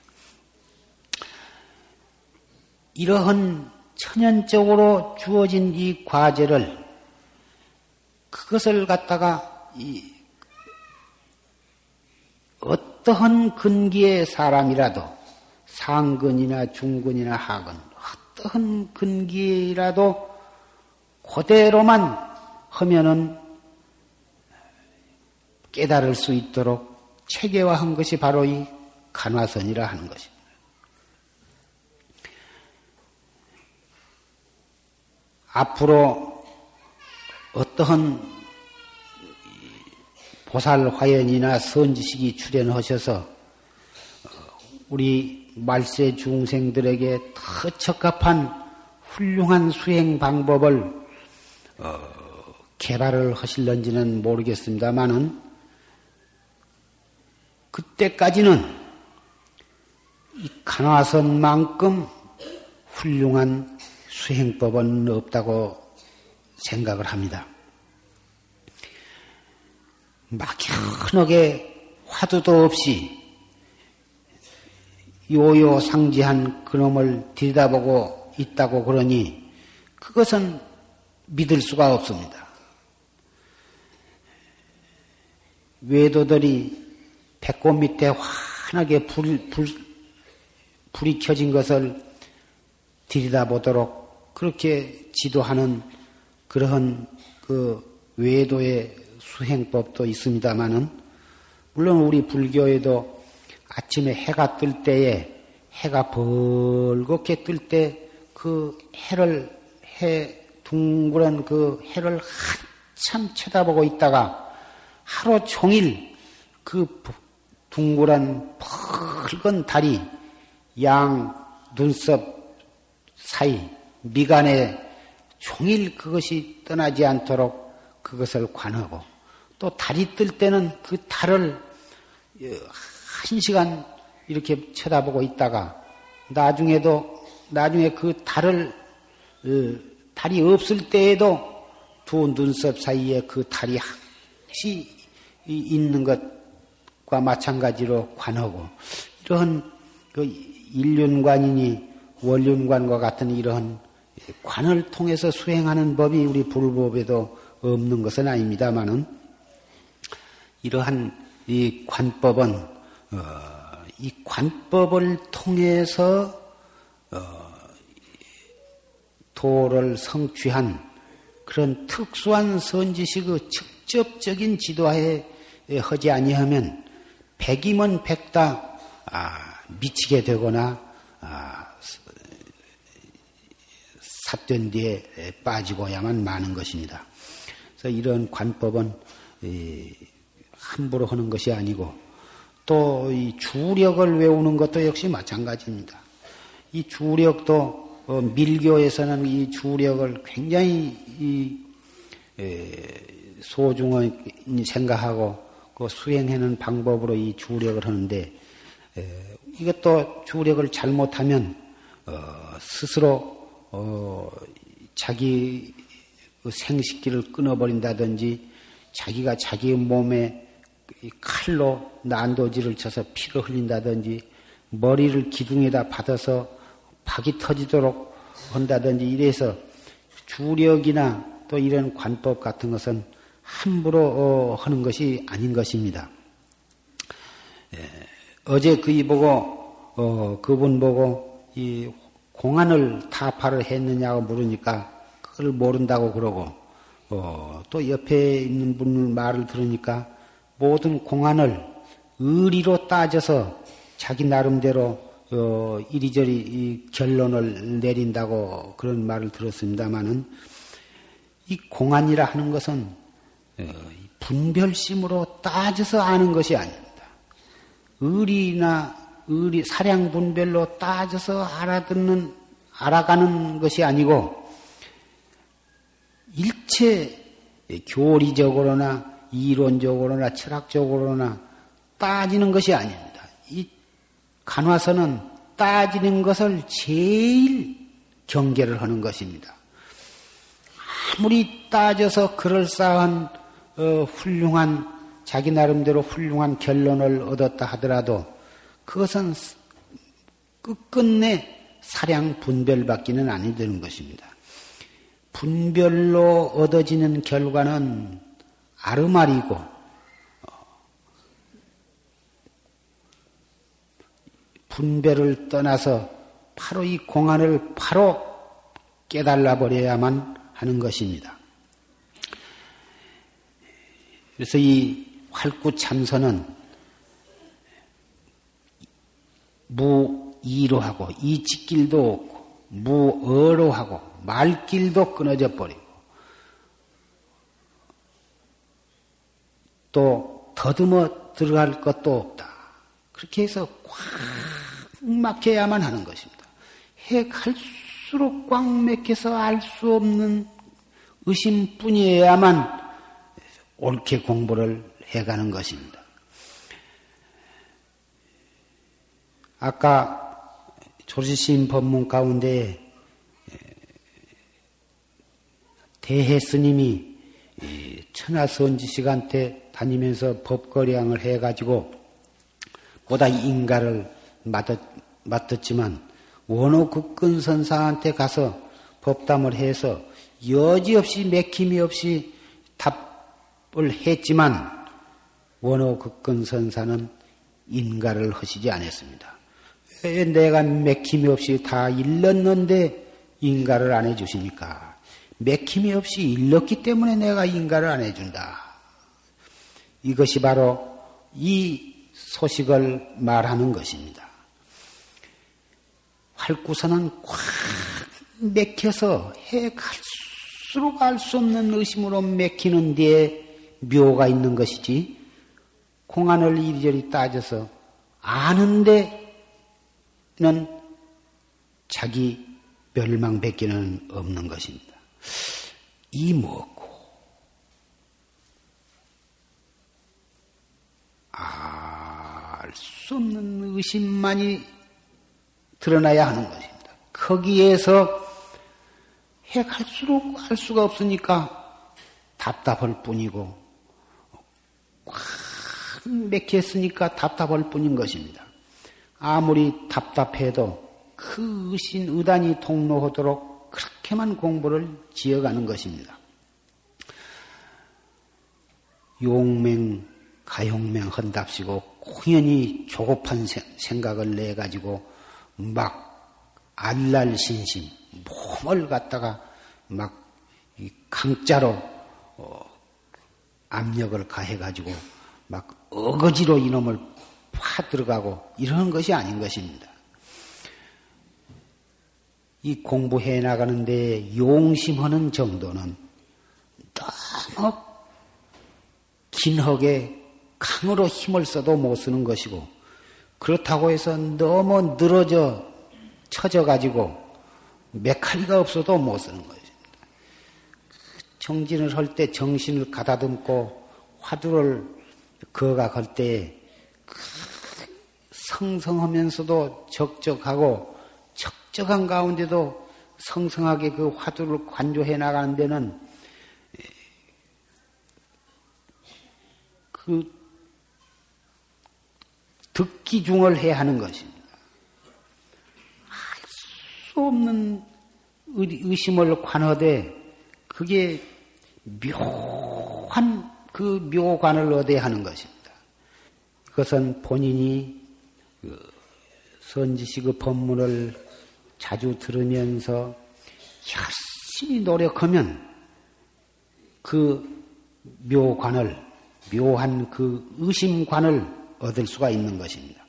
이러한 천연적으로 주어진 이 과제를 그것을 갖다가 이 어떠한 근기의 사람이라도 상근이나 중근이나 하근 어떠한 근기라도 그대로만 하면은 깨달을 수 있도록 체계화한 것이 바로 이 간화선이라 하는 것입니다. 앞으로 어떠한 보살화연이나 선지식이 출연하셔서 우리 말세 중생들에게 더 적합한 훌륭한 수행 방법을 어, 개발을 하실런지는 모르겠습니다만은 그때까지는 이 가나선만큼 훌륭한 수행법은 없다고 생각을 합니다. 막연하게 화두도 없이 요요상지한 그놈을 들여다보고 있다고 그러니 그것은 믿을 수가 없습니다. 외도들이 배꼽 밑에 환하게 불, 불, 불이 켜진 것을 들여다보도록 그렇게 지도하는 그러한 그 외도의 수행법도 있습니다만은 물론 우리 불교에도 아침에 해가 뜰 때에 해가 벌겋게 뜰 때 그 해를 해 둥그런 그 해를 한참 쳐다보고 있다가 하루 종일 그 둥그란 붉은 달이 양 눈썹 사이 미간에 종일 그것이 떠나지 않도록 그것을 관하고 또 달이 뜰 때는 그 달을 한 시간 이렇게 쳐다보고 있다가 나중에도 나중에 그 달을 달이 없을 때에도 두 눈썹 사이에 그 달이 항시 있는 것과 마찬가지로 관하고 이러한 그 일륜관이니 원륜관과 같은 이러한 관을 통해서 수행하는 법이 우리 불법에도 없는 것은 아닙니다만은. 이러한 이 관법은 어, 이 관법을 통해서 어, 도를 성취한 그런 특수한 선지식의 직접적인 지도하에 하지 아니하면 백이면 백다 아, 미치게 되거나 아, 삿된 뒤에 빠지고야만 마는 것입니다. 그래서 이런 관법은 이, 함부로 하는 것이 아니고 또 이 주력을 외우는 것도 역시 마찬가지입니다. 이 주력도 어 밀교에서는 이 주력을 굉장히 이 소중히 생각하고 그 수행하는 방법으로 이 주력을 하는데 이것도 주력을 잘못하면 어 스스로 어 자기 생식기를 끊어버린다든지 자기가 자기 몸에 칼로 난도질을 쳐서 피를 흘린다든지 머리를 기둥에다 받아서 박이 터지도록 한다든지 이래서 주력이나 또 이런 관법 같은 것은 함부로 하는 것이 아닌 것입니다. 어제 그이 보고 어, 그분 보고 이 공안을 타파를 했느냐고 물으니까 그걸 모른다고 그러고 어, 또 옆에 있는 분 말을 들으니까 모든 공안을 의리로 따져서 자기 나름대로 어, 이리저리 이 결론을 내린다고 그런 말을 들었습니다마는 이 공안이라 하는 것은 어, 분별심으로 따져서 아는 것이 아닙니다. 의리나 의리 사량 분별로 따져서 알아듣는 알아가는 것이 아니고. 일체 교리적으로나 이론적으로나 철학적으로나 따지는 것이 아닙니다. 이 간화서는 따지는 것을 제일 경계를 하는 것입니다. 아무리 따져서 그럴싸한 어, 훌륭한 자기 나름대로 훌륭한 결론을 얻었다 하더라도 그것은 끝끝내 사량 분별밖에는 아니 되는 것입니다. 분별로 얻어지는 결과는 아르마리고 분별을 떠나서 바로 이 공안을 바로 깨달아 버려야만 하는 것입니다. 그래서 이 활구참선은 무이로 하고 이치길도 없고 무어로 하고 말길도 끊어져 버리고 또 더듬어 들어갈 것도 없다. 그렇게 해서 꽉 막혀야만 하는 것입니다. 해갈수록 꽉 막혀서 알 수 없는 의심뿐이어야만 옳게 공부를 해가는 것입니다. 아까 조지신 법문 가운데 대해 스님이 천하선지 씨한테 다니면서 법거량을 해가지고 보다 인가를 맡았지만 원호국근선사한테 가서 법담을 해서 여지없이 맥힘이 없이 답을 했지만 원호국근선사는 인가를 하시지 않았습니다. 왜 내가 맥힘이 없이 다 일렀는데 인가를 안 해주십니까? 맥힘이 없이 일렀기 때문에 내가 인가를 안 해준다. 이것이 바로 이 소식을 말하는 것입니다. 활구선은 꽉 맥혀서 해갈수록 알 수 없는 의심으로 맥히는 데에 묘가 있는 것이지, 공안을 이리저리 따져서 아는 데는 자기 멸망밖에는 없는 것입니다. 이 무엇고? 알 수 없는 의심만이 드러나야 하는 것입니다. 거기에서 해갈수록 알 수가 없으니까 답답할 뿐이고 꽉 맥혔으니까 답답할 뿐인 것입니다. 아무리 답답해도 그 의신 의단이 통로하도록 그렇게만 공부를 지어가는 것입니다. 용맹 가용맹 헌답시고 공연히 조급한 생각을 내가지고 막 알랄신심 몸을 갖다가 막 이 강자로 어 압력을 가해가지고 막 어거지로 이놈을 파들어가고 이런 것이 아닌 것입니다. 이 공부해 나가는데 용심하는 정도는 너무 긴하게 강으로 힘을 써도 못 쓰는 것이고, 그렇다고 해서 너무 늘어져 처져가지고 메카리가 없어도 못 쓰는 것입니다. 정진을 할 때 정신을 가다듬고 화두를 거각할 때 성성하면서도 적적하고, 적적한 가운데도 성성하게 그 화두를 관조해 나가는 데는 그 듣기중을 해야 하는 것입니다. 알 수 없는 의심을 관하되 그게 묘한 그 묘관을 얻어야 하는 것입니다. 그것은 본인이 선지식의 법문을 자주 들으면서 열심히 노력하면 그 묘관을, 묘한 그 의심관을 얻을 수가 있는 것입니다.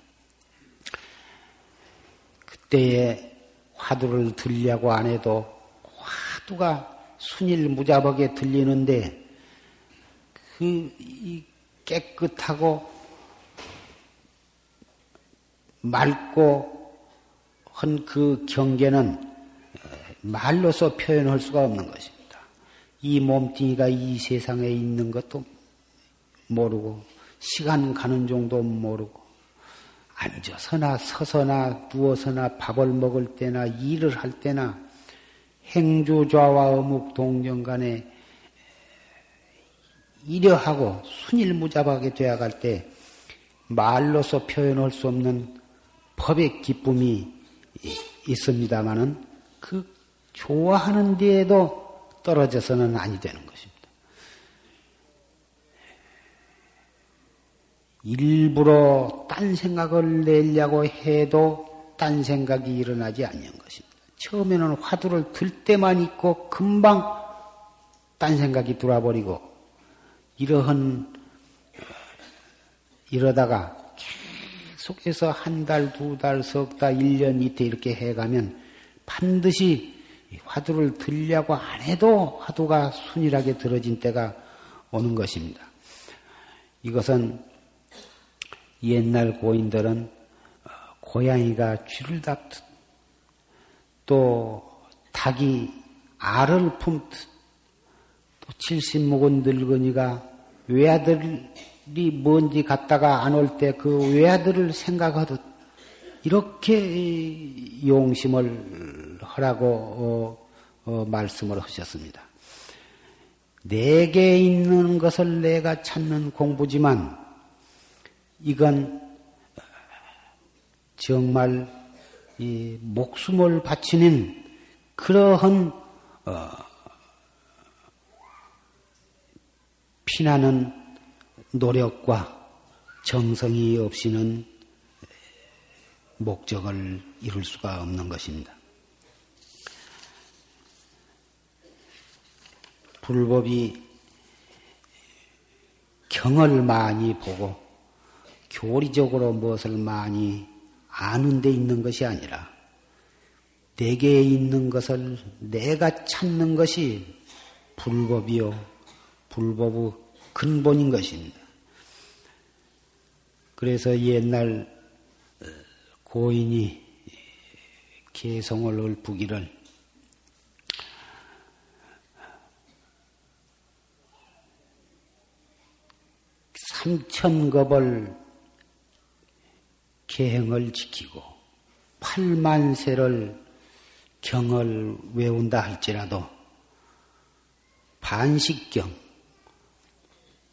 그때에 화두를 들려고 안 해도 화두가 순일무잡하게 들리는데 그 이 깨끗하고 맑고 한 그 경계는 말로서 표현할 수가 없는 것입니다. 이 몸뚱이가 이 세상에 있는 것도 모르고 시간 가는 정도 모르고 앉아서나 서서나 누워서나 밥을 먹을 때나 일을 할 때나 행주좌와 어묵동정 간에 이려하고 순일무잡하게 되어갈 때 말로서 표현할 수 없는 법의 기쁨이 있습니다마는 그 좋아하는 데에도 떨어져서는 아니 되는 것입니다. 일부러 딴 생각을 내려고 해도 딴 생각이 일어나지 않는 것입니다. 처음에는 화두를 들 때만 있고 금방 딴 생각이 돌아버리고 이러한 이러다가 계속해서 한 달, 두 달, 석 달, 일 년 이때 이렇게 해가면 반드시 화두를 들려고 안 해도 화두가 순일하게 들어진 때가 오는 것입니다. 이것은 옛날 고인들은 고양이가 쥐를 닦듯 또 닭이 알을 품듯 또 칠십 먹은 늙은이가 외아들이 뭔지 갔다가 안 올 때 그 외아들을 생각하듯 이렇게 용심을 하라고 어, 어, 말씀을 하셨습니다. 내게 있는 것을 내가 찾는 공부지만 이건 정말 이 목숨을 바치는 그러한 어, 피나는 노력과 정성이 없이는 목적을 이룰 수가 없는 것입니다. 불법이 경을 많이 보고 교리적으로 무엇을 많이 아는 데 있는 것이 아니라 내게 있는 것을 내가 찾는 것이 불법이요. 불법의 근본인 것입니다. 그래서 옛날 고인이 개성을 읊기를 삼천겁을 계행을 지키고 팔만세를 경을 외운다 할지라도 반식경,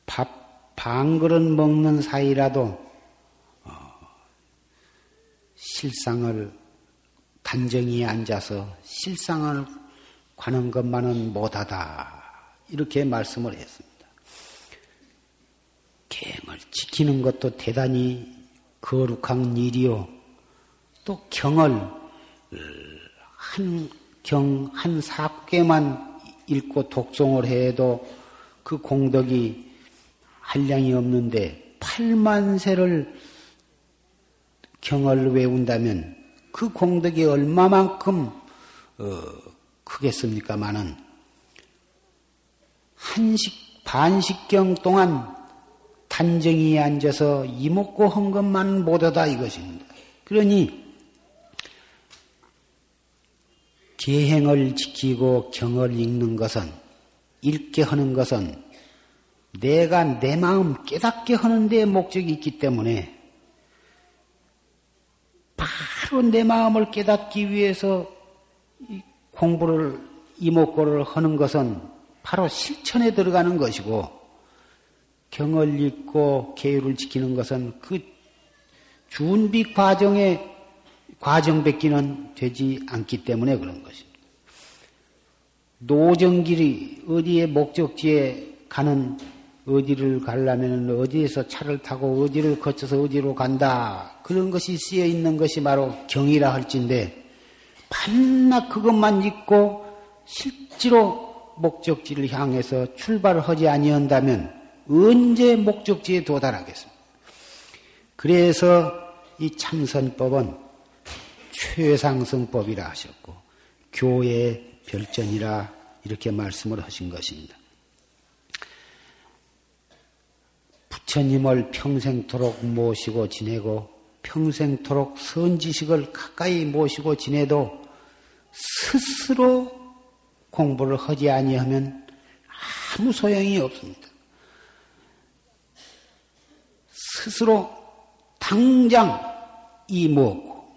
밥 반 그릇 먹는 사이라도 실상을 단정히 앉아서 실상을 관한 것만은 못하다 이렇게 말씀을 했습니다. 경을 지키는 것도 대단히 거룩한 일이요. 또 경을 한 경, 한 삽개만 읽고 독송을 해도 그 공덕이 한량이 없는데 팔만세를 경을 외운다면 그 공덕이 얼마만큼 어, 크겠습니까마는 한식, 반식경 동안 단정히 앉아서 이목고 한 것만 못하다 이것입니다. 그러니 계행을 지키고 경을 읽는 것은 읽게 하는 것은 내가 내 마음 깨닫게 하는 데 목적이 있기 때문에 바로 내 마음을 깨닫기 위해서 공부를 이목고를 하는 것은 바로 실천에 들어가는 것이고 경을 읽고 계율을 지키는 것은 그 준비 과정에 과정밖에는 되지 않기 때문에 그런 것입니다. 노정길이 어디에 목적지에 가는 어디를 가려면 어디에서 차를 타고 어디를 거쳐서 어디로 간다 그런 것이 쓰여 있는 것이 바로 경이라 할진데 밤낮 그것만 읽고 실제로 목적지를 향해서 출발을 하지 아니한다면 언제 목적지에 도달하겠습니까? 그래서 이 참선법은 최상승법이라 하셨고 교의 별전이라 이렇게 말씀을 하신 것입니다. 부처님을 평생토록 모시고 지내고 평생토록 선지식을 가까이 모시고 지내도 스스로 공부를 하지 아니하면 아무 소용이 없습니다. 스스로 당장 이목고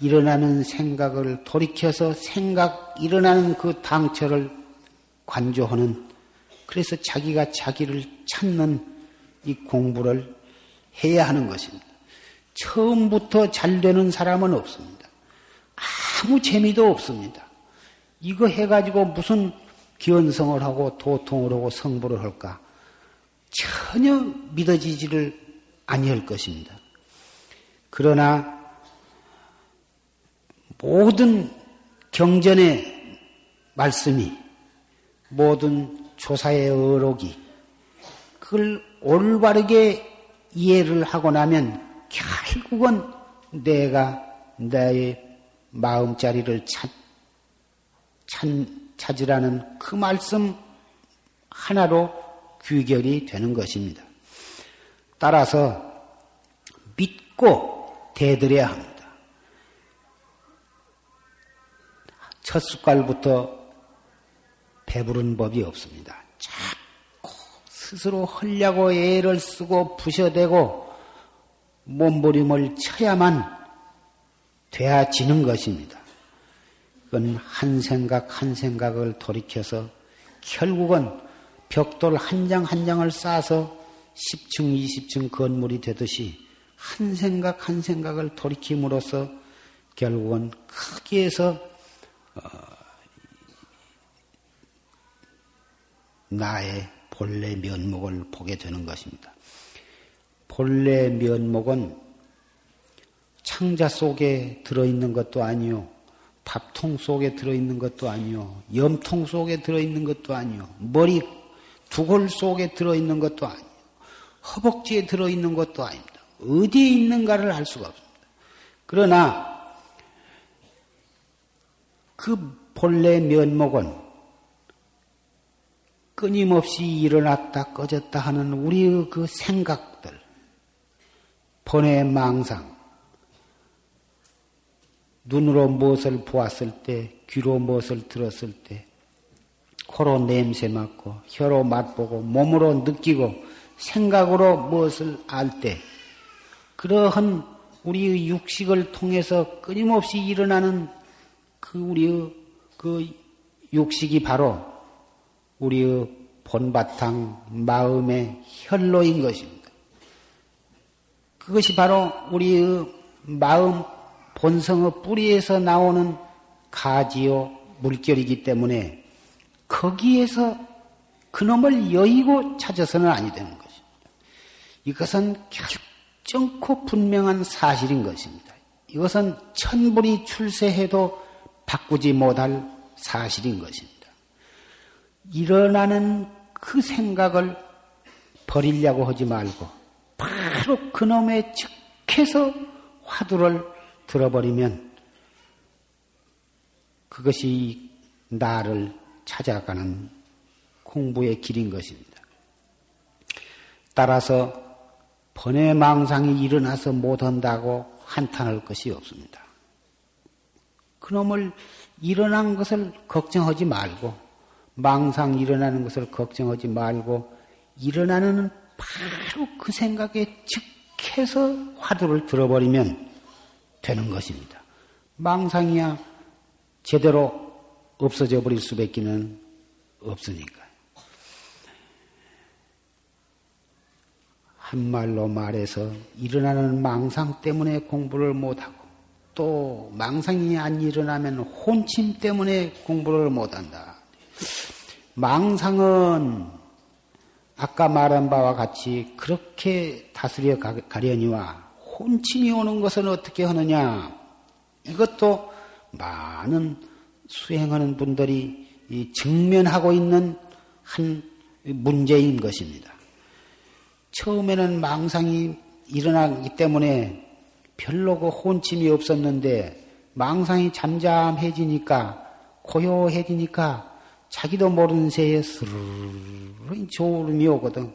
일어나는 생각을 돌이켜서 생각 일어나는 그 당처를 관조하는 그래서 자기가 자기를 찾는 이 공부를 해야 하는 것입니다. 처음부터 잘 되는 사람은 없습니다. 아무 재미도 없습니다. 이거 해가지고 무슨 견성을 하고 도통을 하고 성불을 할까? 전혀 믿어지지를 아니할 것입니다. 그러나 모든 경전의 말씀이 모든 조사의 어록이 그걸 올바르게 이해를 하고 나면 결국은 내가 나의 마음자리를 찾, 찾, 찾으라는 그 말씀 하나로 규결이 되는 것입니다. 따라서 믿고 대들어야 합니다. 첫 숟갈부터 배부른 법이 없습니다. 자꾸 스스로 하려고 애를 쓰고 부셔대고 몸부림을 쳐야만 돼야 지는 것입니다. 그건 한 생각 한 생각을 돌이켜서 결국은 벽돌 한 장 한 장을 쌓아서 십 층, 이십 층 건물이 되듯이 한 생각 한 생각을 돌이킴으로써 결국은 크기에서 어, 나의 본래 면목을 보게 되는 것입니다. 본래 면목은 창자 속에 들어있는 것도 아니요, 밥통 속에 들어있는 것도 아니요, 염통 속에 들어있는 것도 아니요, 머리 두골 속에 들어있는 것도 아니요, 허벅지에 들어있는 것도 아닙니다. 어디에 있는가를 알 수가 없습니다. 그러나 그 본래 면목은 끊임없이 일어났다 꺼졌다 하는 우리의 그 생각들, 번뇌 망상, 눈으로 무엇을 보았을 때, 귀로 무엇을 들었을 때, 코로 냄새 맡고, 혀로 맛보고, 몸으로 느끼고, 생각으로 무엇을 알 때, 그러한 우리의 육식을 통해서 끊임없이 일어나는 그 우리의 그 육식이 바로 우리의 본바탕 마음의 혈로인 것입니다. 그것이 바로 우리의 마음 본성의 뿌리에서 나오는 가지요 물결이기 때문에 거기에서 그놈을 여의고 찾아서는 아니 되는 것입니다. 이것은 결정코 분명한 사실인 것입니다. 이것은 천불이 출세해도 바꾸지 못할 사실인 것입니다. 일어나는 그 생각을 버리려고 하지 말고 바로 그놈의 즉해서 화두를 들어버리면 그것이 나를 찾아가는 공부의 길인 것입니다. 따라서 번뇌망상이 일어나서 못한다고 한탄할 것이 없습니다. 그놈을 일어난 것을 걱정하지 말고, 망상 일어나는 것을 걱정하지 말고, 일어나는 바로 그 생각에 즉해서 화두를 들어버리면 되는 것입니다. 망상이야 제대로 없어져 버릴 수밖에는 없으니까. 한말로 말해서 일어나는 망상 때문에 공부를 못하고, 또 망상이 안 일어나면 혼침 때문에 공부를 못한다. 망상은 아까 말한 바와 같이 그렇게 다스려 가려니와 혼침이 오는 것은 어떻게 하느냐. 이것도 많은 수행하는 분들이 직면하고 있는 한 문제인 것입니다. 처음에는 망상이 일어나기 때문에 별로 그 혼침이 없었는데 망상이 잠잠해지니까, 고요해지니까 자기도 모르는 새에 스르르 졸음이 오거든.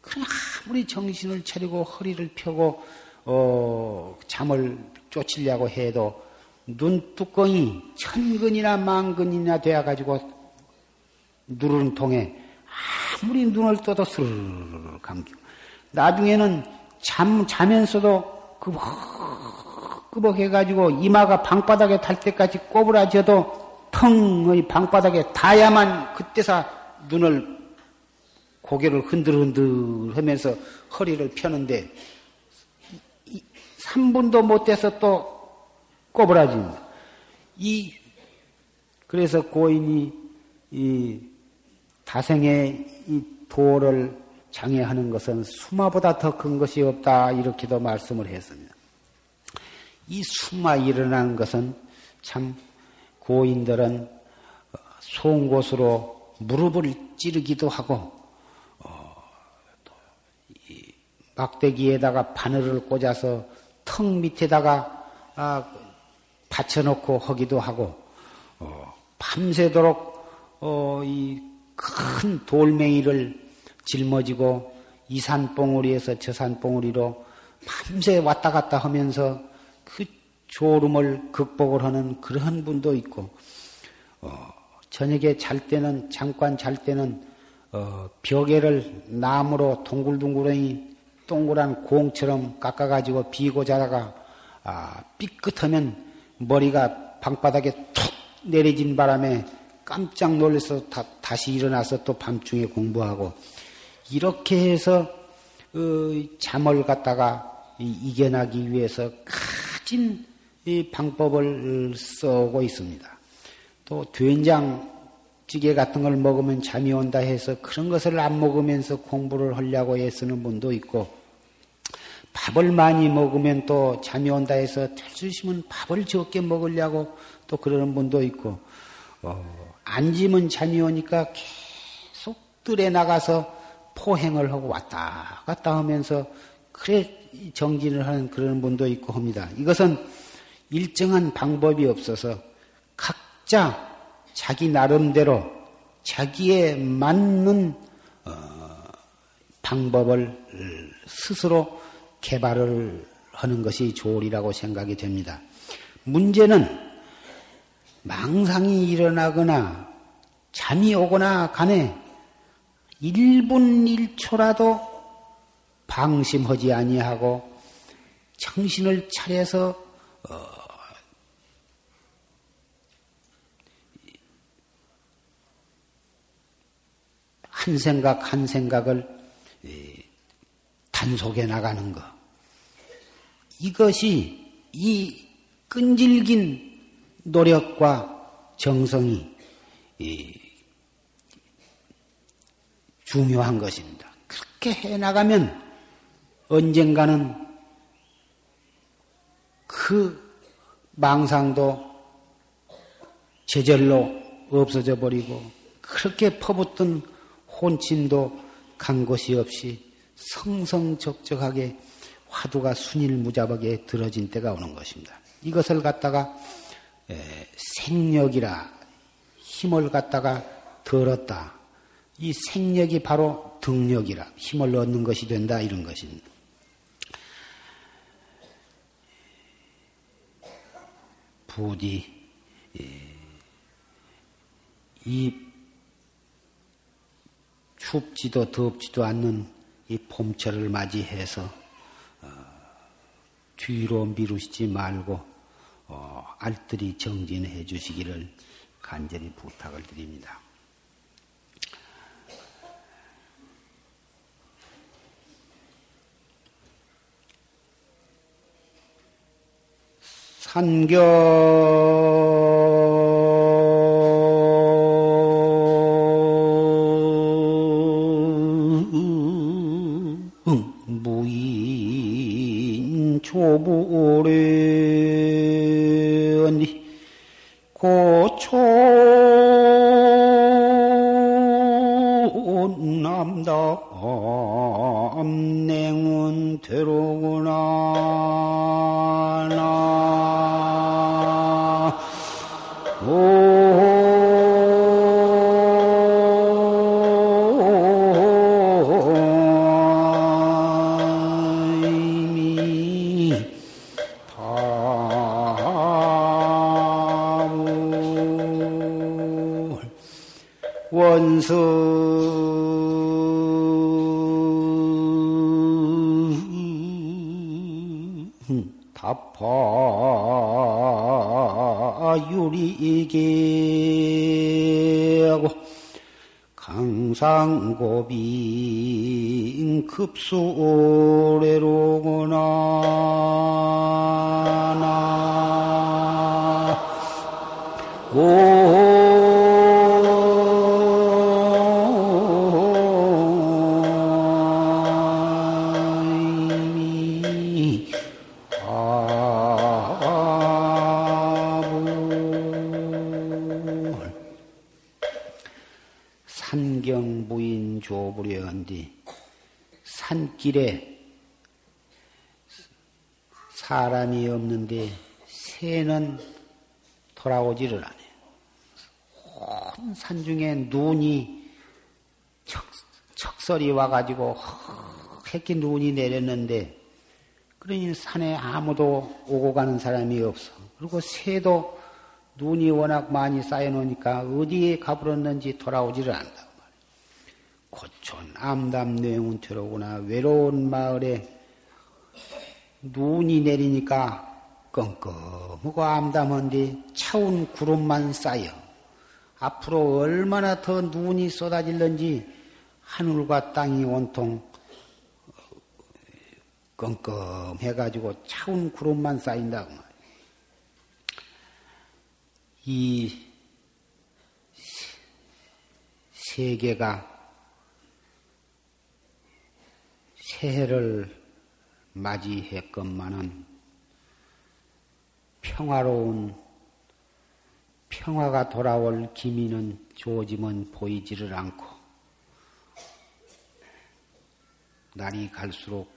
그러나 아무리 정신을 차리고 허리를 펴고 어, 잠을 쫓으려고 해도 눈뚜껑이 천근이나 만근이나 되어가지고 누르는 통에 아무리 눈을 떠도 스르르 감기고, 나중에는 잠, 자면서도 끄벅, 끄벅 해가지고 이마가 방바닥에 닿을 때까지 꼬부라져도 텅의 방바닥에 닿아야만 그때서 눈을, 고개를 흔들흔들 하면서 허리를 펴는데 삼 분도 못 돼서 또 꼬부라집니다. 이, 그래서 고인이 이 다생의 이 도를 장애하는 것은 수마보다 더 큰 것이 없다, 이렇게도 말씀을 했습니다. 이 수마 일어나는 것은 참 고인들은 송곳으로 무릎을 찌르기도 하고, 어, 이 막대기에다가 바늘을 꽂아서 턱 밑에다가 아, 받쳐놓고 하기도 하고, 어, 밤새도록 어, 이 큰 돌멩이를 짊어지고 이 산봉우리에서 저 산봉우리로 밤새 왔다 갔다 하면서 그 졸음을 극복을 하는 그런 분도 있고, 어, 저녁에 잘 때는, 잠깐 잘 때는, 어, 벽에를 나무로 동글동글한, 동그란 공처럼 깎아가지고 비고 자다가, 아, 삐끗하면 머리가 방바닥에 툭 내려진 바람에 깜짝 놀라서 다, 다시 일어나서 또 밤중에 공부하고, 이렇게 해서, 어, 잠을 갖다가 이겨나기 위해서 가진 이 방법을 써오고 있습니다. 또 된장찌개 같은 걸 먹으면 잠이 온다 해서 그런 것을 안 먹으면서 공부를 하려고 애쓰는 분도 있고, 밥을 많이 먹으면 또 잠이 온다 해서 될수있으면 밥을 적게 먹으려고 또 그러는 분도 있고, 어, 앉으면 잠이 오니까 계속 들에 나가서 포행을 하고 왔다 갔다 하면서 그래 정진을 하는 그런 분도 있고 합니다. 이것은 일정한 방법이 없어서 각자 자기 나름대로 자기에 맞는 방법을 스스로 개발을 하는 것이 좋으리라고 생각이 됩니다. 문제는 망상이 일어나거나 잠이 오거나 간에 일 분 일 초라도 방심하지 아니하고 정신을 차려서 한 생각 한 생각을 단속해 나가는 것, 이것이 이 끈질긴 노력과 정성이 중요한 것입니다. 그렇게 해나가면 언젠가는 그 망상도 제절로 없어져 버리고, 그렇게 퍼붓던 혼침도 간 곳이 없이 성성적적하게 화두가 순일무잡하게 들어진 때가 오는 것입니다. 이것을 갖다가 생력이라, 힘을 갖다가 들었다, 이 생력이 바로 등력이라, 힘을 얻는 것이 된다, 이런 것입니다. 부디 이 춥지도 덥지도 않는 이 봄철을 맞이해서 어, 뒤로 미루시지 말고 어, 알뜰히 정진해 주시기를 간절히 부탁을 드립니다. 산경 오래니 고초남다 암냉은 대로구나 나 다파유리기하고 강상고빙 급수오래로구나 나 오 조부려한디 산길에 사람이 없는데 새는 돌아오지를 않아요. 온 산중에 눈이 척, 척설이 와가지고 새끼 눈이 내렸는데 그러니 산에 아무도 오고 가는 사람이 없어. 그리고 새도 눈이 워낙 많이 쌓여놓으니까 어디에 가버렸는지 돌아오지를 않는다고 말이야. 고촌 암담 뇌운터로구나. 외로운 마을에 눈이 내리니까 껌껌하고 암담한데 차운 구름만 쌓여. 앞으로 얼마나 더 눈이 쏟아질는지 하늘과 땅이 온통 껌껌해가지고 차운 구름만 쌓인다고 말이야. 이 세계가 새해를 맞이했건만은 평화로운 평화가 돌아올 기미는 조짐은 보이지를 않고 날이 갈수록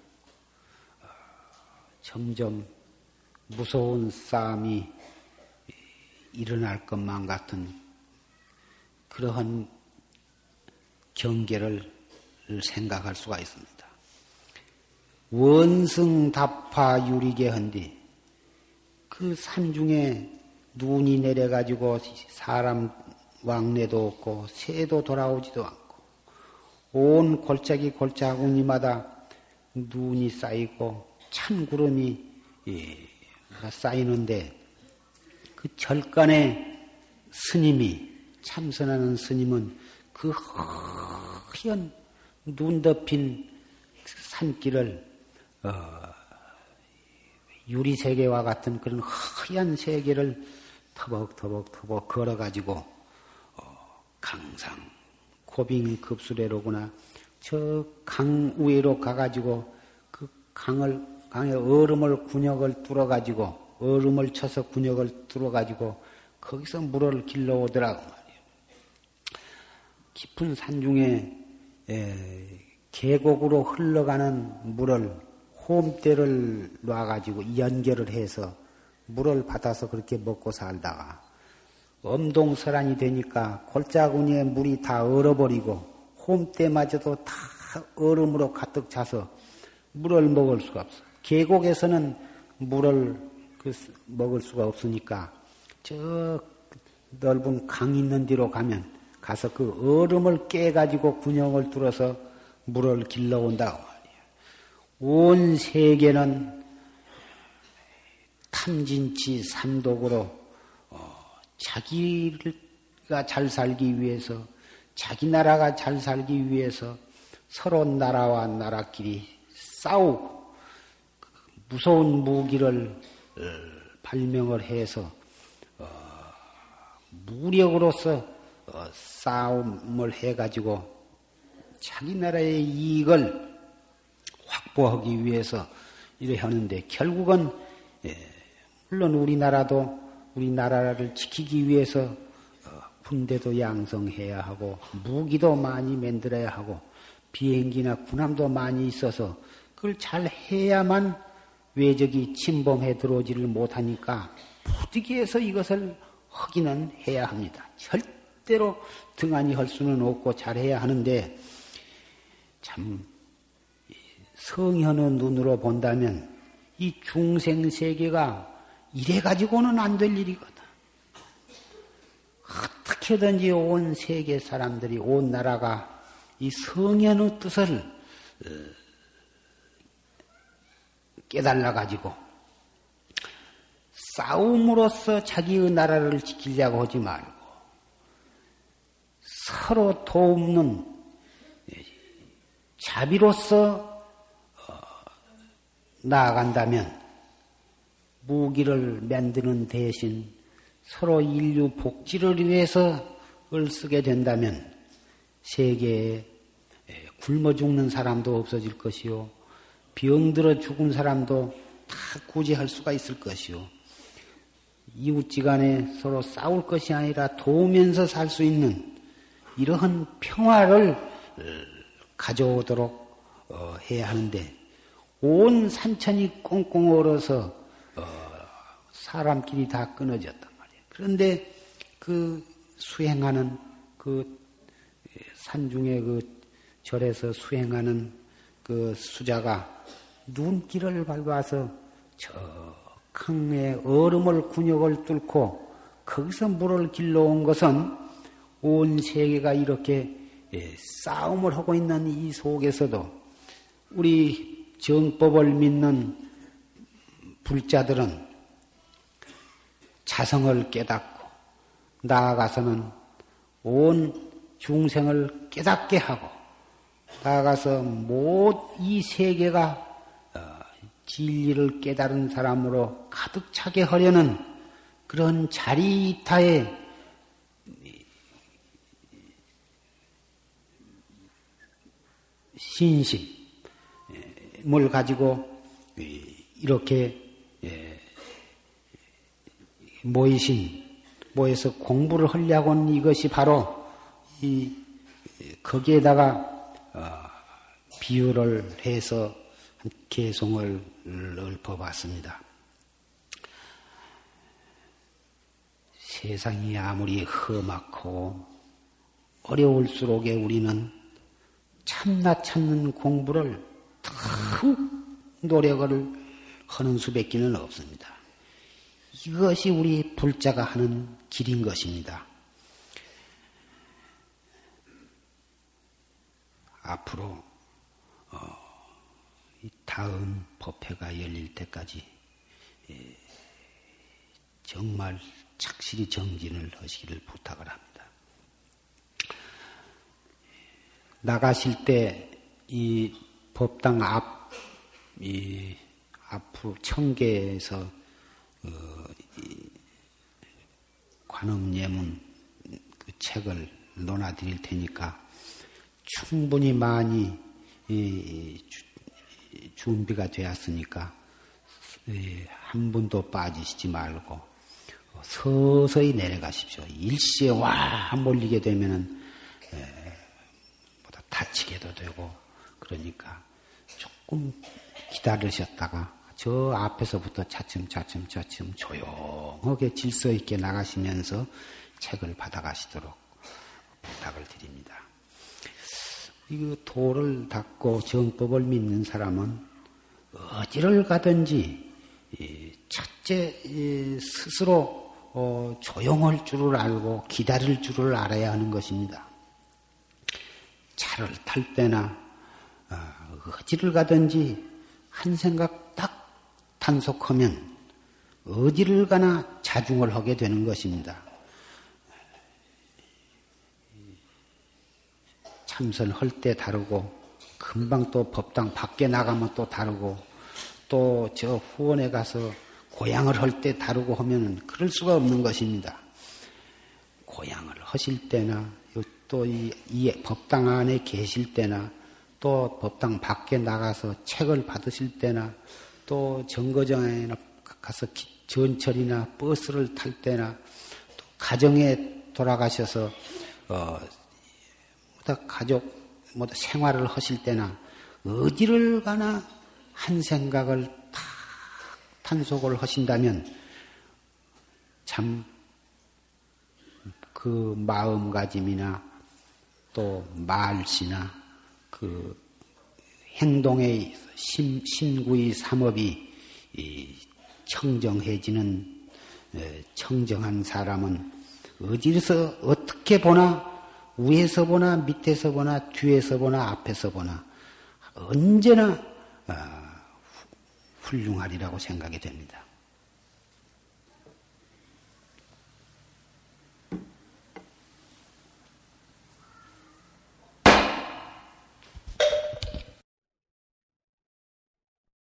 점점 무서운 싸움이 일어날 것만 같은 그러한 경계를 생각할 수가 있습니다. 원승답화 유리계헌디 그 산중에 눈이 내려가지고 사람 왕래도 없고 새도 돌아오지도 않고 온 골짜기 골짜구니마다 눈이 쌓이고 찬 구름이 쌓이는데 그 절간에 스님이 참선하는 스님은 그 허연 눈 덮인 산길을 어, 유리세계와 같은 그런 허연 세계를 터벅터벅터벅 걸어가지고 어, 강상 고빙급수레로구나. 저 강 위로 가가지고 그 강을 강의 얼음을 군역을 뚫어가지고 얼음을 쳐서 군역을 뚫어가지고 거기서 물을 길러오더라고 말이에요. 깊은 산중에 계곡으로 흘러가는 물을 홈대를 놔가지고 연결을 해서 물을 받아서 그렇게 먹고 살다가 엄동설한이 되니까 골짜구니에 물이 다 얼어버리고 홈대마저도 다 얼음으로 가득 차서 물을 먹을 수가 없어. 계곡에서는 물을 먹을 수가 없으니까 저 넓은 강 있는 데로 가면 가서 그 얼음을 깨가지고 군형을 뚫어서 물을 길러온다고 말이야. 온 세계는 탐진치 삼독으로 자기가 잘 살기 위해서 자기 나라가 잘 살기 위해서 서로 나라와 나라끼리 싸우고 무서운 무기를 발명을 해서 무력으로서 싸움을 해가지고 자기 나라의 이익을 확보하기 위해서 이래 하는데 결국은 물론 우리나라도 우리나라를 지키기 위해서 군대도 양성해야 하고 무기도 많이 만들어야 하고 비행기나 군함도 많이 있어서 그걸 잘 해야만 외적이 침범해 들어오지를 못하니까 부득이해서 이것을 하기는 해야 합니다. 절대로 등한히 할 수는 없고 잘해야 하는데 참 성현의 눈으로 본다면 이 중생세계가 이래가지고는 안 될 일이거든. 어떻게든지 온 세계 사람들이 온 나라가 이 성현의 뜻을 깨달아가지고 싸움으로써 자기의 나라를 지키려고 하지 말고 서로 돕는 자비로서 나아간다면 무기를 만드는 대신 서로 인류 복지를 위해서 을 쓰게 된다면 세계에 굶어 죽는 사람도 없어질 것이요 병들어 죽은 사람도 다 구제할 수가 있을 것이요. 이웃지간에 서로 싸울 것이 아니라 도우면서 살 수 있는 이러한 평화를 가져오도록 해야 하는데 온 산천이 꽁꽁 얼어서 사람끼리 다 끊어졌단 말이에요. 그런데 그 수행하는 그 산중에 그 절에서 수행하는 그 수자가 눈길을 밟아서 저 강의 얼음을 군역을 뚫고 거기서 물을 길러온 것은 온 세계가 이렇게 싸움을 하고 있는 이 속에서도 우리 정법을 믿는 불자들은 자성을 깨닫고 나아가서는 온 중생을 깨닫게 하고 나아가서 이 세계가 진리를 깨달은 사람으로 가득 차게 하려는 그런 자리타의 신심을 가지고 이렇게 모이신 모여서 공부를 하려고 하는 이것이 바로 이 거기에다가 비유를 해서 개송을 읊어봤습니다. 세상이 아무리 험악하고 어려울수록에 우리는 참나 찾는 공부를 더욱 노력을 하는 수밖에는 없습니다. 이것이 우리 불자가 하는 길인 것입니다. 앞으로 어, 이 다음 법회가 열릴 때까지 예, 정말 착실히 정진을 하시기를 부탁을 합니다. 나가실 때 이 법당 앞, 이 앞으로 청계에서 어, 이 관음예문 그 책을 논하드릴 테니까 충분히 많이 이, 주, 준비가 되었으니까 이, 한 분도 빠지시지 말고 서서히 내려가십시오. 일시에 와 몰리게 되면은 에, 보다 다치게도 되고 그러니까 조금 기다리셨다가 저 앞에서부터 차츰차츰차츰 차츰 조용하게 질서 있게 나가시면서 책을 받아가시도록 부탁을 드립니다. 이 도를 닦고 정법을 믿는 사람은 어디를 가든지 첫째 스스로 조용할 줄을 알고 기다릴 줄을 알아야 하는 것입니다. 차를 탈 때나 어디를 가든지 한 생각 딱 단속하면 어디를 가나 자중을 하게 되는 것입니다. 참선할 때 다르고 금방 또 법당 밖에 나가면 또 다르고 또 저 후원에 가서 고향을 할 때 다르고 하면은 그럴 수가 없는 것입니다. 고향을 하실 때나 또 이 이 법당 안에 계실 때나 또 법당 밖에 나가서 책을 받으실 때나 또 정거장에 가서 전철이나 버스를 탈 때나 또 가정에 돌아가셔서 어. 가족 모두 생활을 하실 때나 어디를 가나 한 생각을 탁 탄속을 하신다면 참 그 마음가짐이나 또 말씨나 그 행동의 심, 신구의 삼업이 청정해지는 청정한 사람은 어디서 어떻게 보나 위에서 보나 밑에서 보나 뒤에서 보나 앞에서 보나 언제나 훌륭하리라고 생각이 됩니다.